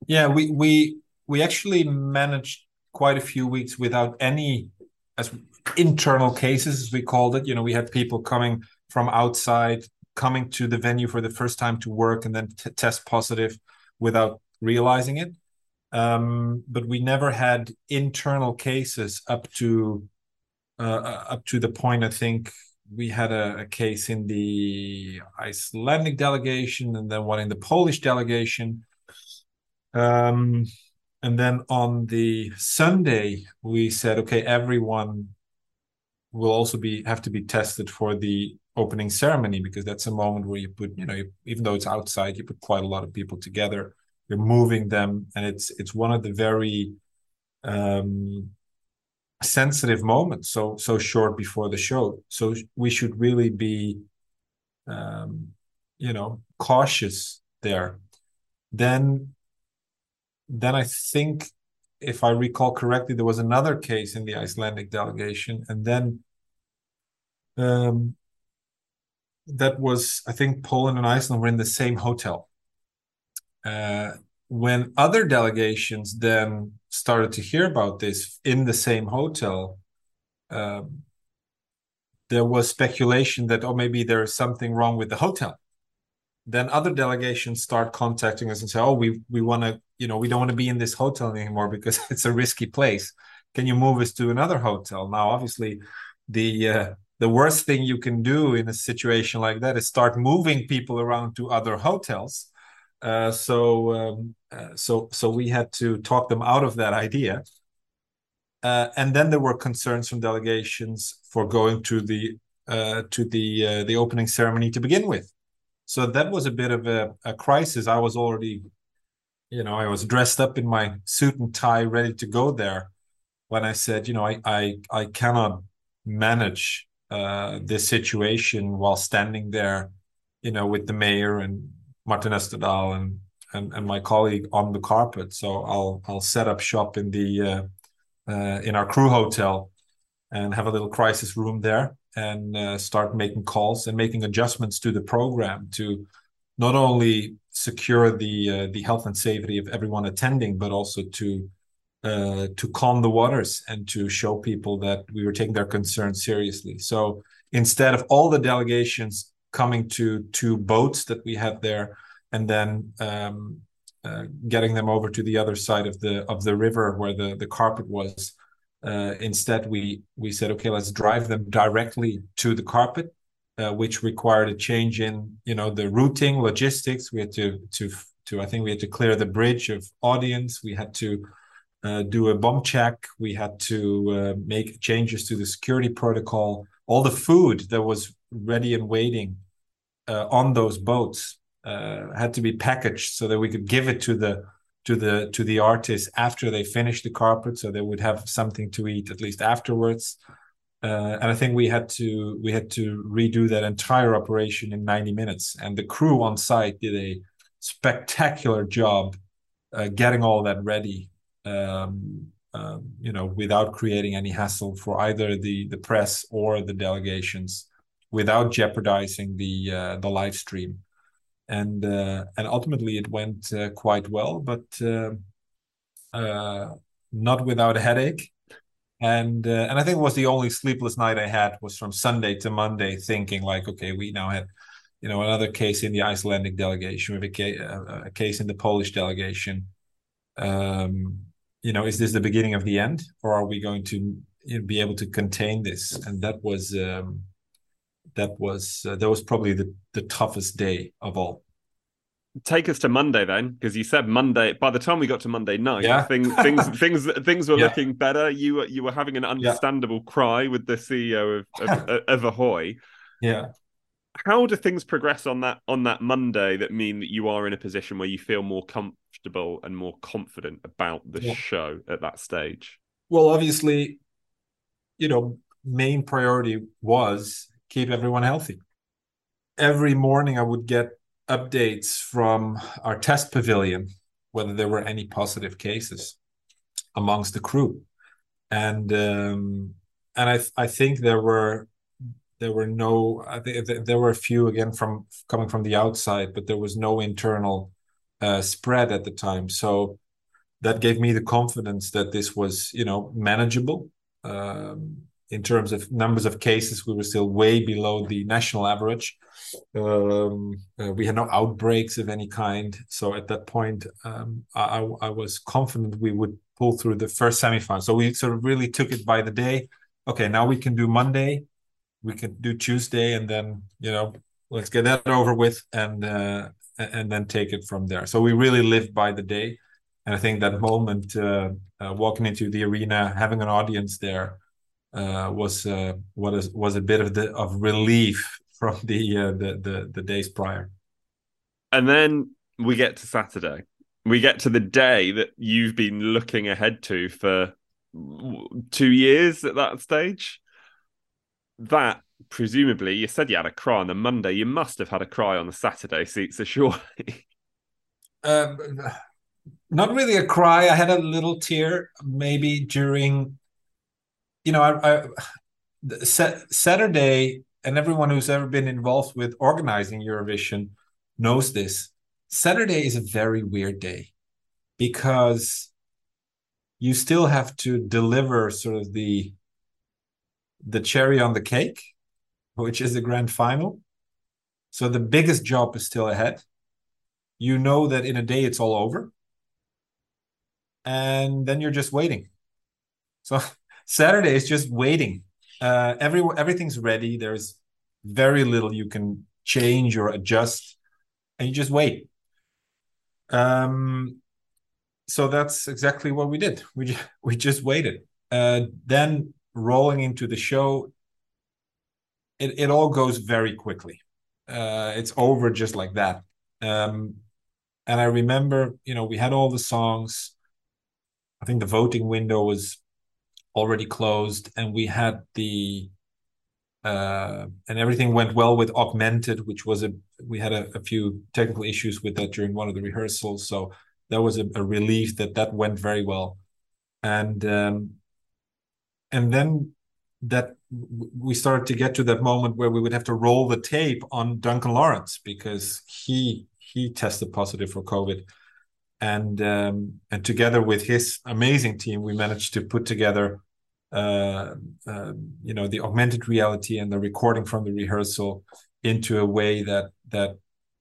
Yeah, we we we actually managed quite a few weeks without any as internal cases, as we called it. You know, we had people coming from outside, coming to the venue for the first time to work and then t- test positive without realizing it. Um, but we never had internal cases up to uh, up to the point, I think, we had a, a case in the Icelandic delegation and then one in the Polish delegation. Um, and then on the Sunday, we said, okay, everyone will also be have to be tested for the opening ceremony, because that's a moment where you put, you know, you, even though it's outside, you put quite a lot of people together. You're moving them, and it's it's one of the very um, sensitive moments. So so short before the show, so we should really be, um, you know, cautious there. Then. Then I think, if I recall correctly, there was another case in the Icelandic delegation. And then um, that was, I think, Poland and Iceland were in the same hotel. Uh, when other delegations then started to hear about this in the same hotel, um, there was speculation that, oh, maybe there is something wrong with the hotel. Then other delegations start contacting us and say, oh, we we want to, you know, we don't want to be in this hotel anymore because it's a risky place. Can you move us to another hotel? Now, obviously, the uh, the worst thing you can do in a situation like that is start moving people around to other hotels. Uh, so um, uh, so so we had to talk them out of that idea. Uh, and then there were concerns from delegations for going to the uh, to the uh, the opening ceremony to begin with. So that was a bit of a, a crisis. I was already, you know, I was dressed up in my suit and tie, ready to go there, when I said, you know, I I, I cannot manage uh, this situation while standing there, you know, with the mayor and Martin Osterdahl and, and and my colleague on the carpet. So I'll I'll set up shop in the uh, uh, in our crew hotel and have a little crisis room there. And uh, start making calls and making adjustments to the program to not only secure the uh, the health and safety of everyone attending, but also to uh, to calm the waters and to show people that we were taking their concerns seriously. So instead of all the delegations coming to two boats that we had there and then um, uh, getting them over to the other side of the of the river where the, the carpet was. Uh, instead, we we said, okay, let's drive them directly to the carpet, uh, which required a change in, you know, the routing, logistics. We had to to to I think we had to clear the bridge of audience. We had to uh, do a bomb check. We had to uh, make changes to the security protocol. All the food that was ready and waiting uh, on those boats uh, had to be packaged so that we could give it to the. To the to the artists after they finished the carpet, so they would have something to eat at least afterwards. Uh, and I think we had to we had to redo that entire operation in ninety minutes. And the crew on site did a spectacular job uh, getting all that ready. Um, um, you know, without creating any hassle for either the the press or the delegations, without jeopardizing the uh, the live stream. And uh, and ultimately it went uh, quite well, but uh, uh, not without a headache. And uh, and I think it was the only sleepless night I had was from Sunday to Monday, thinking like, okay, we now had, you know, another case in the Icelandic delegation, we have a, ca- a, a case in the Polish delegation. Um, you know, is this the beginning of the end, or are we going to you'd be able to contain this. And that was um, that was uh, that was probably the, the toughest day of all. Take us to Monday then, because you said Monday. By the time we got to Monday night, yeah. things things things things were yeah. looking better. You were you were having an understandable yeah. cry with the C E O of of, of Ahoy. Yeah. How do things progress on that on that Monday that mean that you are in a position where you feel more comfortable and more confident about the yeah. show at that stage? Well, obviously, you know, main priority was keep everyone healthy. Every morning I would get updates from our test pavilion, whether there were any positive cases amongst the crew. And um, and I, I think there were... There were no, I think there were a few again from coming from the outside, but there was no internal uh, spread at the time. So that gave me the confidence that this was, you know, manageable um, in terms of numbers of cases. We were still way below the national average. Um, uh, we had no outbreaks of any kind. So at that point, um, I, I was confident we would pull through the first semifinal. So we sort of really took it by the day. Okay, now we can do Monday. We could do Tuesday, and then, you know, let's get that over with, and uh, and then take it from there. So we really lived by the day, and I think that moment, uh, uh, walking into the arena, having an audience there, uh, was uh, what is was a bit of the of relief from the, uh, the the the days prior. And then we get to Saturday. We get to the day that you've been looking ahead to for two years at that stage. That, presumably, you said you had a cry on the Monday. You must have had a cry on the Saturday, Sietse, surely. Um, not really a cry. I had a little tear, maybe during, you know, I, I Saturday, and everyone who's ever been involved with organizing Eurovision knows this. Saturday is a very weird day because you still have to deliver sort of the the cherry on the cake, which is the grand final. So the biggest job is still ahead. You know that in a day it's all over. And then you're just waiting. So Saturday is just waiting. Uh, every, everything's ready. There's very little you can change or adjust. And you just wait. Um, so that's exactly what we did. We, ju- we just waited. Uh, then... rolling into the show, it, it all goes very quickly. Uh, it's over just like that. Um, and I remember, you know, we had all the songs. I think the voting window was already closed, and we had the uh, and everything went well with Augmented, which was a we had a, a few technical issues with that during one of the rehearsals. So that was a, a relief that that went very well, and. Um, And then that we started to get to that moment where we would have to roll the tape on Duncan Lawrence because he he tested positive for COVID, and um, and together with his amazing team, we managed to put together, uh, uh, you know, the augmented reality and the recording from the rehearsal into a way that that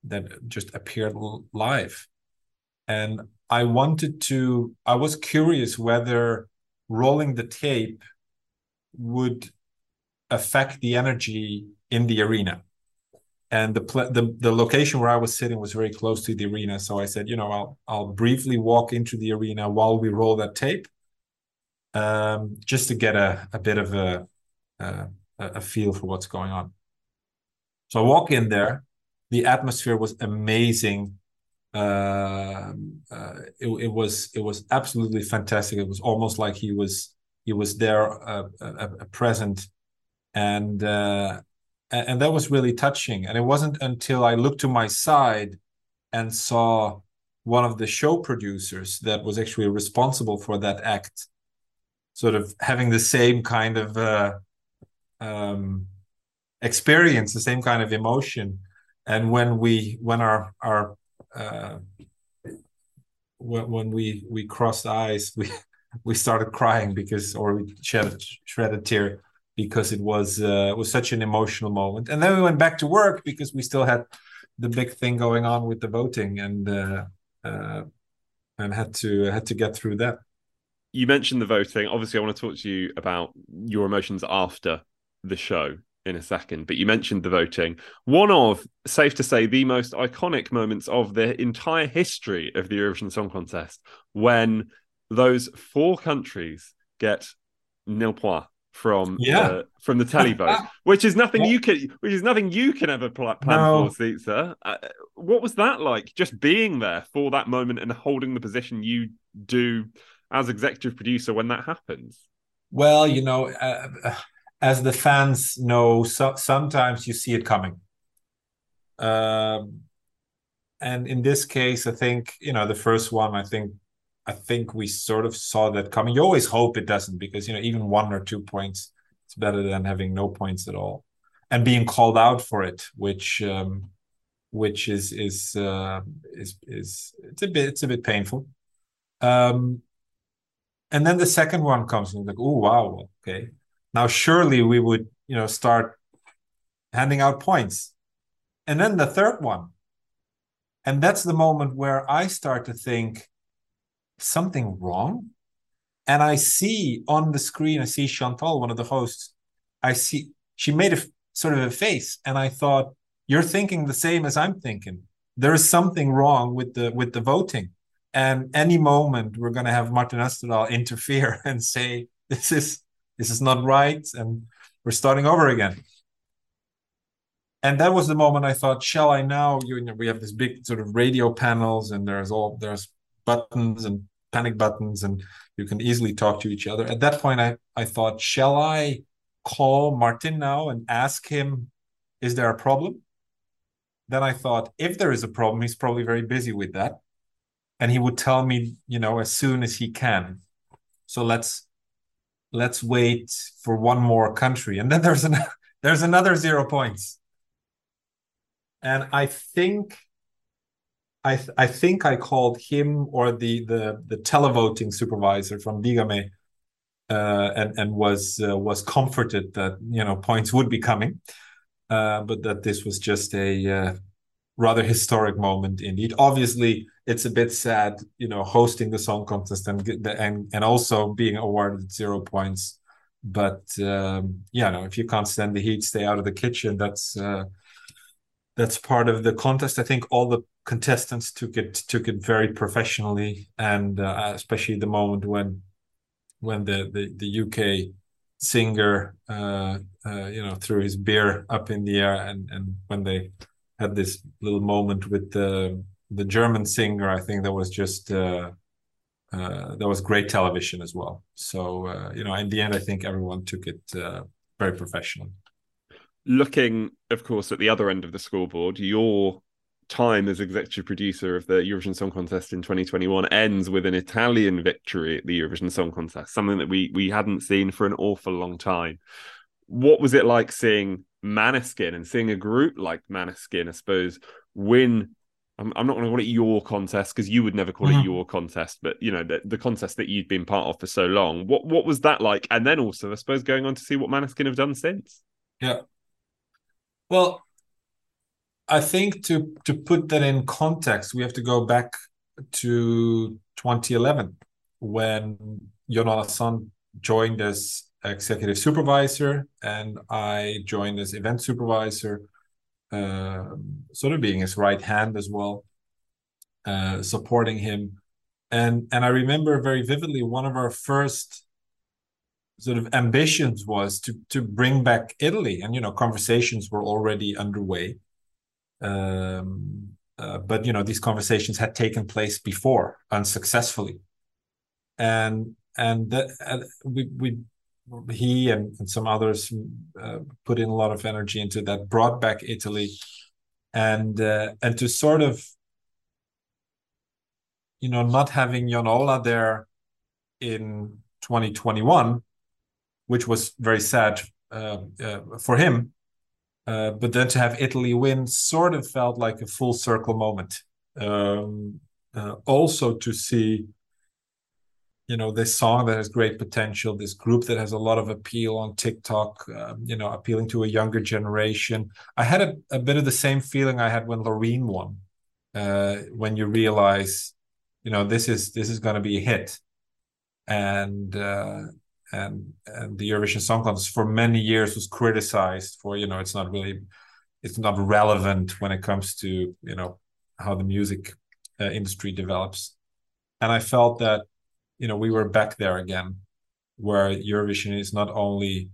that just appeared live. And I wanted to. I was curious whether rolling the tape would affect the energy in the arena, and the, pl- the the location where I was sitting was very close to the arena. So I said, you know, I'll I'll briefly walk into the arena while we roll that tape, um, just to get a a bit of a, a a feel for what's going on. So I walk in there. The atmosphere was amazing. Uh, uh, it, it was it was absolutely fantastic. It was almost like he was. He was there, uh, uh, uh, present, and uh, and that was really touching. And it wasn't until I looked to my side and saw one of the show producers that was actually responsible for that act, sort of having the same kind of uh, um, experience, the same kind of emotion. And when we when our our uh, when, when we we crossed eyes, we. We started crying because, or we shed, shed a tear because it was uh, it was such an emotional moment. And then we went back to work because we still had the big thing going on with the voting, and uh, uh, and had to had to get through that. you mentioned the voting. Obviously, I want to talk to you about your emotions after the show in a second, but you mentioned the voting. One of, safe to say, the most iconic moments of the entire history of the Eurovision Song Contest, when those four countries get nil point from yeah. uh, from the tally vote, which is nothing yeah. you can, which is nothing you can ever plan no. for, Sietse. Uh, what was that like? Just being there for that moment and holding the position you do as executive producer when that happens. Well, you know, uh, as the fans know, so, sometimes you see it coming. Um, and in this case, I think you know the first one. I think. I think we sort of saw that coming. You always hope it doesn't, because, you know, even one or two points, it's better than having no points at all and being called out for it, which, um, which is, is, uh, is, is, it's a bit, it's a bit painful. Um, and then the second one comes and like, oh, wow. Okay. Now, surely we would, you know, start handing out points. And then the third one. And that's the moment where I start to think, something wrong. And I see on the screen, I see Chantal, one of the hosts, I see she made a sort of a face, and I thought, you're thinking the same as I'm thinking. There is something wrong with the with the voting, and any moment we're going to have Martin Osterdahl interfere and say this is this is not right and we're starting over again. And that was the moment I thought, shall I now, you know, we have this big sort of radio panels, and there's all there's buttons and panic buttons, and you can easily talk to each other. At that point, I, I thought, shall I call Martin now and ask him, is there a problem? Then I thought, if there is a problem, he's probably very busy with that. And he would tell me, you know, as soon as he can. So let's let's wait for one more country. And then there's an, there's another zero points. And I think... I, th- I think I called him or the the, the televoting supervisor from Digame, uh, and and was uh, was comforted that, you know, points would be coming, uh, but that this was just a uh, rather historic moment indeed. Obviously, it's a bit sad, you know, hosting the song contest and and and also being awarded zero points. But um, yeah, no, if you can't stand the heat, stay out of the kitchen. That's uh, that's part of the contest. I think all the contestants took it took it very professionally, and uh, especially the moment when when the the, the U K singer uh, uh, you know threw his beer up in the air, and, and when they had this little moment with the the German singer, I think that was just uh, uh, that was great television as well. So uh, you know, in the end, I think everyone took it uh, very professionally. Looking, of course, at the other end of the scoreboard, your time as executive producer of the Eurovision Song Contest in twenty twenty-one ends with an Italian victory at the Eurovision Song Contest, something that we we hadn't seen for an awful long time. What was it like seeing Maneskin and seeing a group like Maneskin, I suppose, win? I'm, I'm not going to call it your contest, because you would never call mm-hmm. it your contest, but you know, the, the contest that you'd been part of for so long. What what was that like? And then also, I suppose, going on to see what Maneskin have done since. Yeah. Well, I think to, to put that in context, we have to go back to twenty eleven, when Jon Ola Sand joined as executive supervisor and I joined as event supervisor, uh, sort of being his right hand as well, uh, supporting him. And, and I remember very vividly, one of our first sort of ambitions was to, to bring back Italy. And, you know, conversations were already underway. Um, uh, but, you know, these conversations had taken place before unsuccessfully. And and that, uh, we, we he and, and some others uh, put in a lot of energy into that, brought back Italy. And, uh, and to sort of, you know, not having Jon Ola there in twenty twenty-one, which was very sad uh, uh, for him, Uh, but then to have Italy win sort of felt like a full circle moment. Um, uh, also to see, you know, this song that has great potential, this group that has a lot of appeal on TikTok, uh, you know, appealing to a younger generation. I had a, a bit of the same feeling I had when Loreen won, uh, when you realize, you know, this is this is going to be a hit. and uh, and and the Eurovision Song Contest for many years was criticized for, you know, it's not really, it's not relevant when it comes to, you know, how the music uh, industry develops. And I felt that, you know, we were back there again, where Eurovision is not only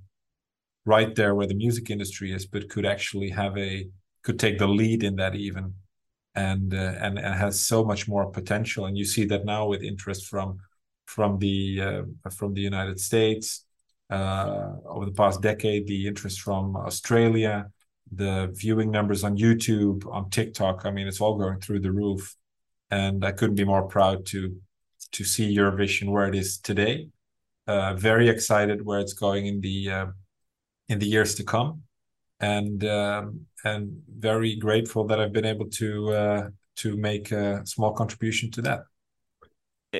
right there where the music industry is, but could actually have a, could take the lead in that even, and uh, and and has so much more potential. And you see that now with interest from from the uh, from the United States uh, over the past decade, the interest from Australia, the viewing numbers on YouTube, on TikTok. I mean, it's all going through the roof, and I couldn't be more proud to to see Eurovision where it is today. Uh, very excited where it's going in the uh, in the years to come, and um, and very grateful that I've been able to uh, to make a small contribution to that.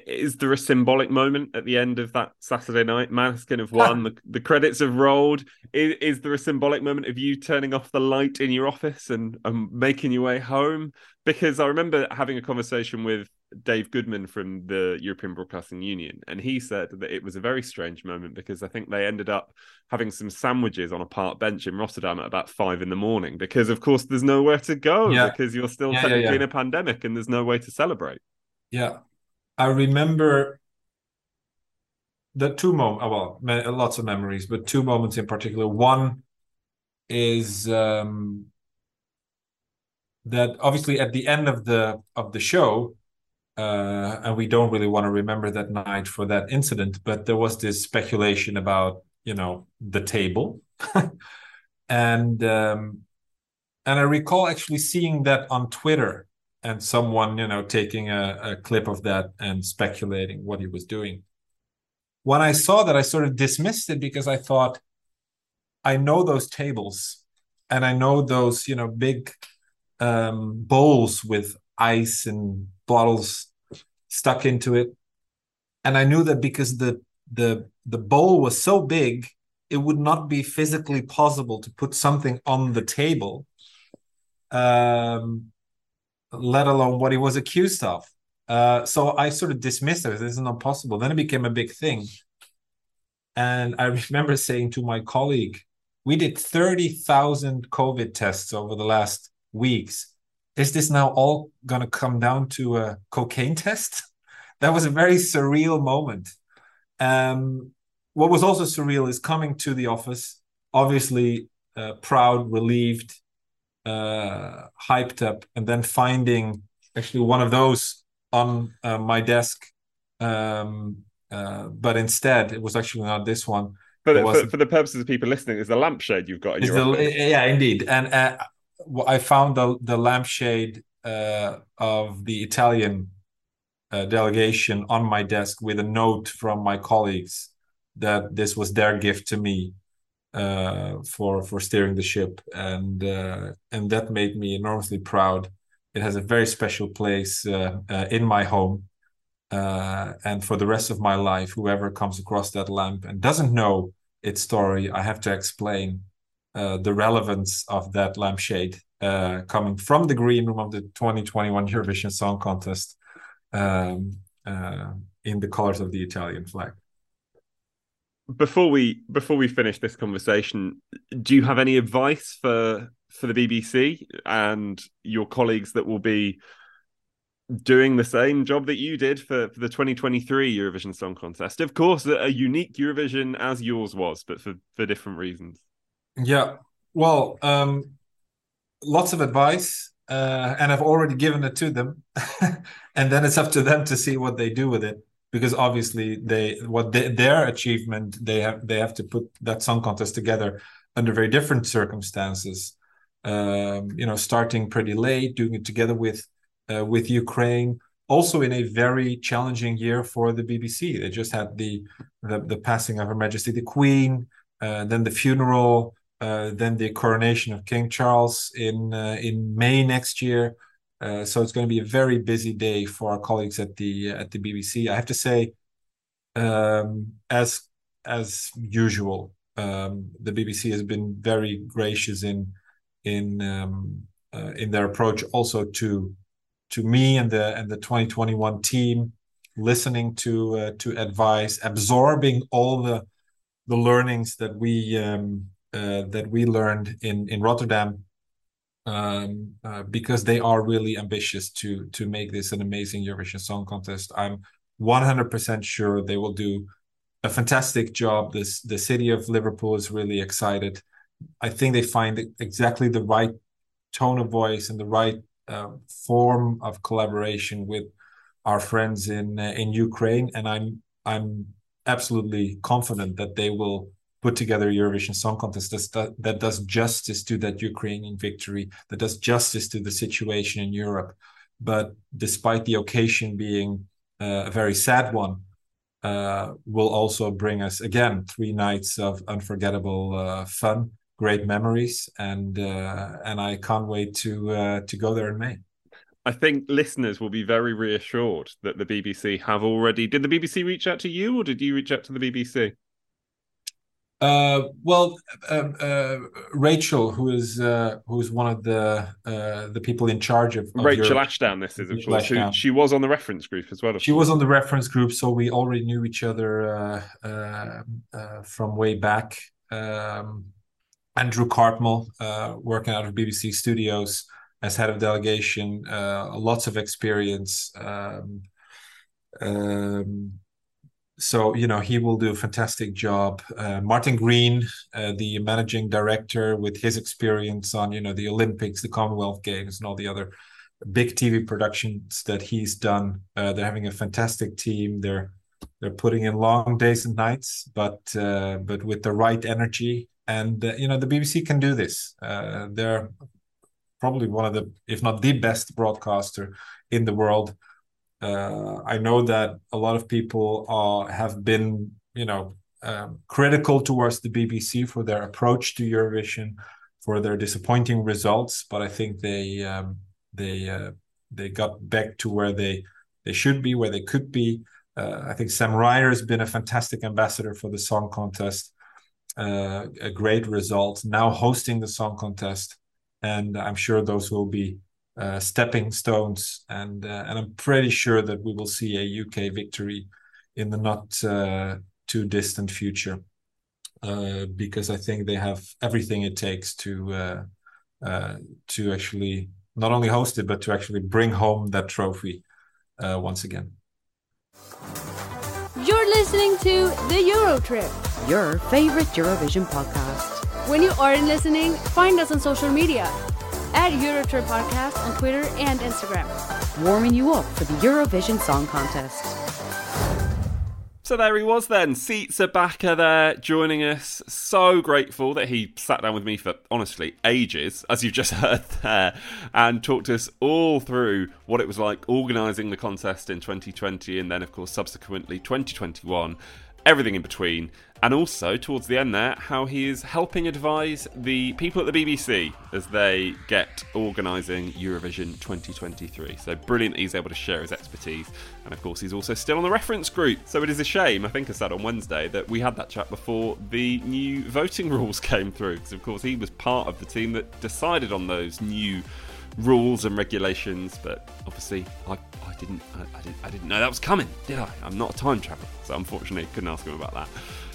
Is there a symbolic moment at the end of that Saturday night? Maneskin have won, the, the credits have rolled. Is, is there a symbolic moment of you turning off the light in your office and, and making your way home? Because I remember having a conversation with Dave Goodman from the European Broadcasting Union, and he said that it was a very strange moment because I think they ended up having some sandwiches on a park bench in Rotterdam at about five in the morning because, of course, there's nowhere to go yeah. because you're still yeah, technically yeah, yeah. in a pandemic and there's no way to celebrate. Yeah. I remember the two moments, well, lots of memories, but two moments in particular. One is um, that obviously at the end of the of the show, uh, and we don't really want to remember that night for that incident, but there was this speculation about, you know, the table. and um, and I recall actually seeing that on Twitter. And someone, you know, taking a, a clip of that and speculating what he was doing. When I saw that, I sort of dismissed it because I thought, I know those tables and I know those, you know, big um, bowls with ice and bottles stuck into it. And I knew that because the the the bowl was so big, it would not be physically possible to put something on the table. Um. Let alone what he was accused of. Uh, so I sort of dismissed it. This is not possible. Then it became a big thing. And I remember saying to my colleague, we did thirty thousand COVID tests over the last weeks. Is this now all going to come down to a cocaine test? That was a very surreal moment. Um, what was also surreal is coming to the office, obviously uh, proud, relieved, uh hyped up, and then finding actually one of those on uh, my desk, um uh, but instead it was actually not this one, but it for, for the purposes of people listening, is the lampshade you've got in your the, office. Yeah, indeed. And uh, I found the the lampshade uh of the Italian uh, delegation on my desk with a note from my colleagues that this was their gift to me uh for for steering the ship, and uh and that made me enormously proud. It has a very special place uh, uh, in my home, uh and for the rest of my life, whoever comes across that lamp and doesn't know its story, I have to explain uh the relevance of that lampshade uh coming from the green room of the twenty twenty-one Eurovision Song Contest um uh in the colors of the Italian flag. Before we before we finish this conversation, do you have any advice for for the B B C and your colleagues that will be doing the same job that you did for, for the twenty twenty-three Eurovision Song Contest? Of course, a unique Eurovision as yours was, but for, for different reasons. Yeah, well, um, lots of advice, uh, and I've already given it to them. And then it's up to them to see what they do with it. Because obviously, they what they, their achievement, they have they have to put that song contest together under very different circumstances. Um, you know, starting pretty late, doing it together with uh, with Ukraine, also in a very challenging year for the B B C. They just had the the, the passing of Her Majesty the Queen, uh, then the funeral, uh, then the coronation of King Charles in uh, in May next year. Uh, so it's going to be a very busy day for our colleagues at the at the B B C. I have to say, um, as as usual, um, the B B C has been very gracious in in um, uh, in their approach, also to to me and the and the twenty twenty-one team, listening to uh, to advice, absorbing all the the learnings that we um, uh, that we learned in in Rotterdam, um, uh, because they are really ambitious to to make this an amazing Eurovision Song Contest. I'm one hundred percent sure they will do a fantastic job. This the city of Liverpool is really excited. I think they find exactly the right tone of voice and the right uh, form of collaboration with our friends in uh, in Ukraine, and I'm I'm absolutely confident that they will put together a Eurovision Song Contest that that does justice to that Ukrainian victory, that does justice to the situation in Europe. But despite the occasion being uh, a very sad one, uh, will also bring us again three nights of unforgettable uh, fun, great memories, and uh, and I can't wait to uh, to go there in May. I think listeners will be very reassured that the B B C have already. Did the B B C reach out to you, or did you reach out to the B B C? Uh, well, um, uh, Rachel, who is uh, who is one of the uh, the people in charge of, of Rachel Europe. Ashdown. This is of course. Who, she was on the reference group as well. She course. was on the reference group, so we already knew each other uh, uh, uh, from way back. Um, Andrew Cartmell, uh, working out of B B C Studios as head of delegation, uh, lots of experience. Um, um, so, you know, he will do a fantastic job. Uh, Martin Green, uh, the managing director, with his experience on, you know, the Olympics, the Commonwealth Games, and all the other big T V productions that he's done. Uh, they're having a fantastic team. They're they're putting in long days and nights, but uh, but with the right energy. And, uh, you know, the B B C can do this. Uh, they're probably one of the, if not the best broadcaster in the world. Uh, I know that a lot of people are, have been, you know, um, critical towards the B B C for their approach to Eurovision, for their disappointing results. But I think they um, they uh, they got back to where they, they should be, where they could be. Uh, I think Sam Ryder has been a fantastic ambassador for the Song Contest. Uh, a great result, now hosting the Song Contest, and I'm sure those will be uh, stepping stones, and uh, and I'm pretty sure that we will see a U K victory in the not uh, too distant future, uh, because I think they have everything it takes to uh, uh, to actually not only host it, but to actually bring home that trophy uh, once again. You're listening to The Eurotrip, your favorite Eurovision podcast. When you aren't listening, find us on social media at Eurotrip Podcast on Twitter and Instagram. Warming you up for the Eurovision Song Contest. So there he was then, Sietse Bakker there joining us. So grateful that he sat down with me for, honestly, ages, as you've just heard there, and talked us all through what it was like organising the contest in twenty twenty and then, of course, subsequently twenty twenty-one, everything in between, and also towards the end there how he is helping advise the people at the B B C as they get organising Eurovision twenty twenty-three. So brilliant that he's able to share his expertise, and of course he's also still on the reference group. So it is a shame, I think I said on Wednesday, that we had that chat before the new voting rules came through, because of course he was part of the team that decided on those new rules and regulations, but obviously I, I didn't I, I didn't I didn't know that was coming, did I? I'm not a time traveller, so unfortunately couldn't ask him about that.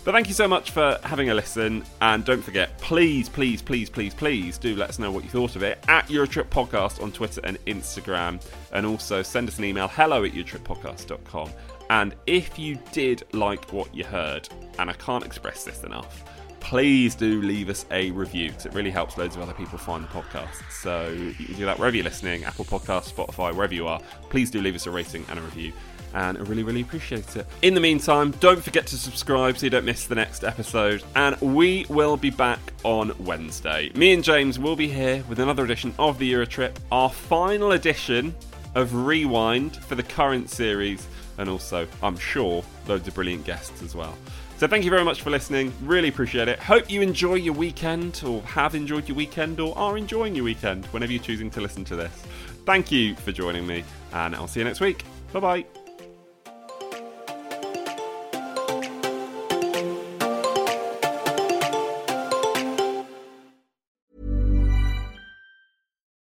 But thank you so much for having a listen, and don't forget, please, please, please, please, please do let us know what you thought of it at Eurotrip Podcast on Twitter and Instagram, and also send us an email, hello at eurotrippodcast dot com. And if you did like what you heard, and I can't express this enough, please do leave us a review, because it really helps loads of other people find the podcast. So you can do that wherever you're listening, Apple Podcasts, Spotify, wherever you are. Please do leave us a rating and a review, and I really, really appreciate it. In the meantime, don't forget to subscribe so you don't miss the next episode, and we will be back on Wednesday. Me and James will be here with another edition of the Eurotrip, our final edition of Rewind for the current series, and also, I'm sure, loads of brilliant guests as well. So thank you very much for listening. Really appreciate it. Hope you enjoy your weekend, or have enjoyed your weekend, or are enjoying your weekend whenever you're choosing to listen to this. Thank you for joining me, and I'll see you next week. Bye-bye.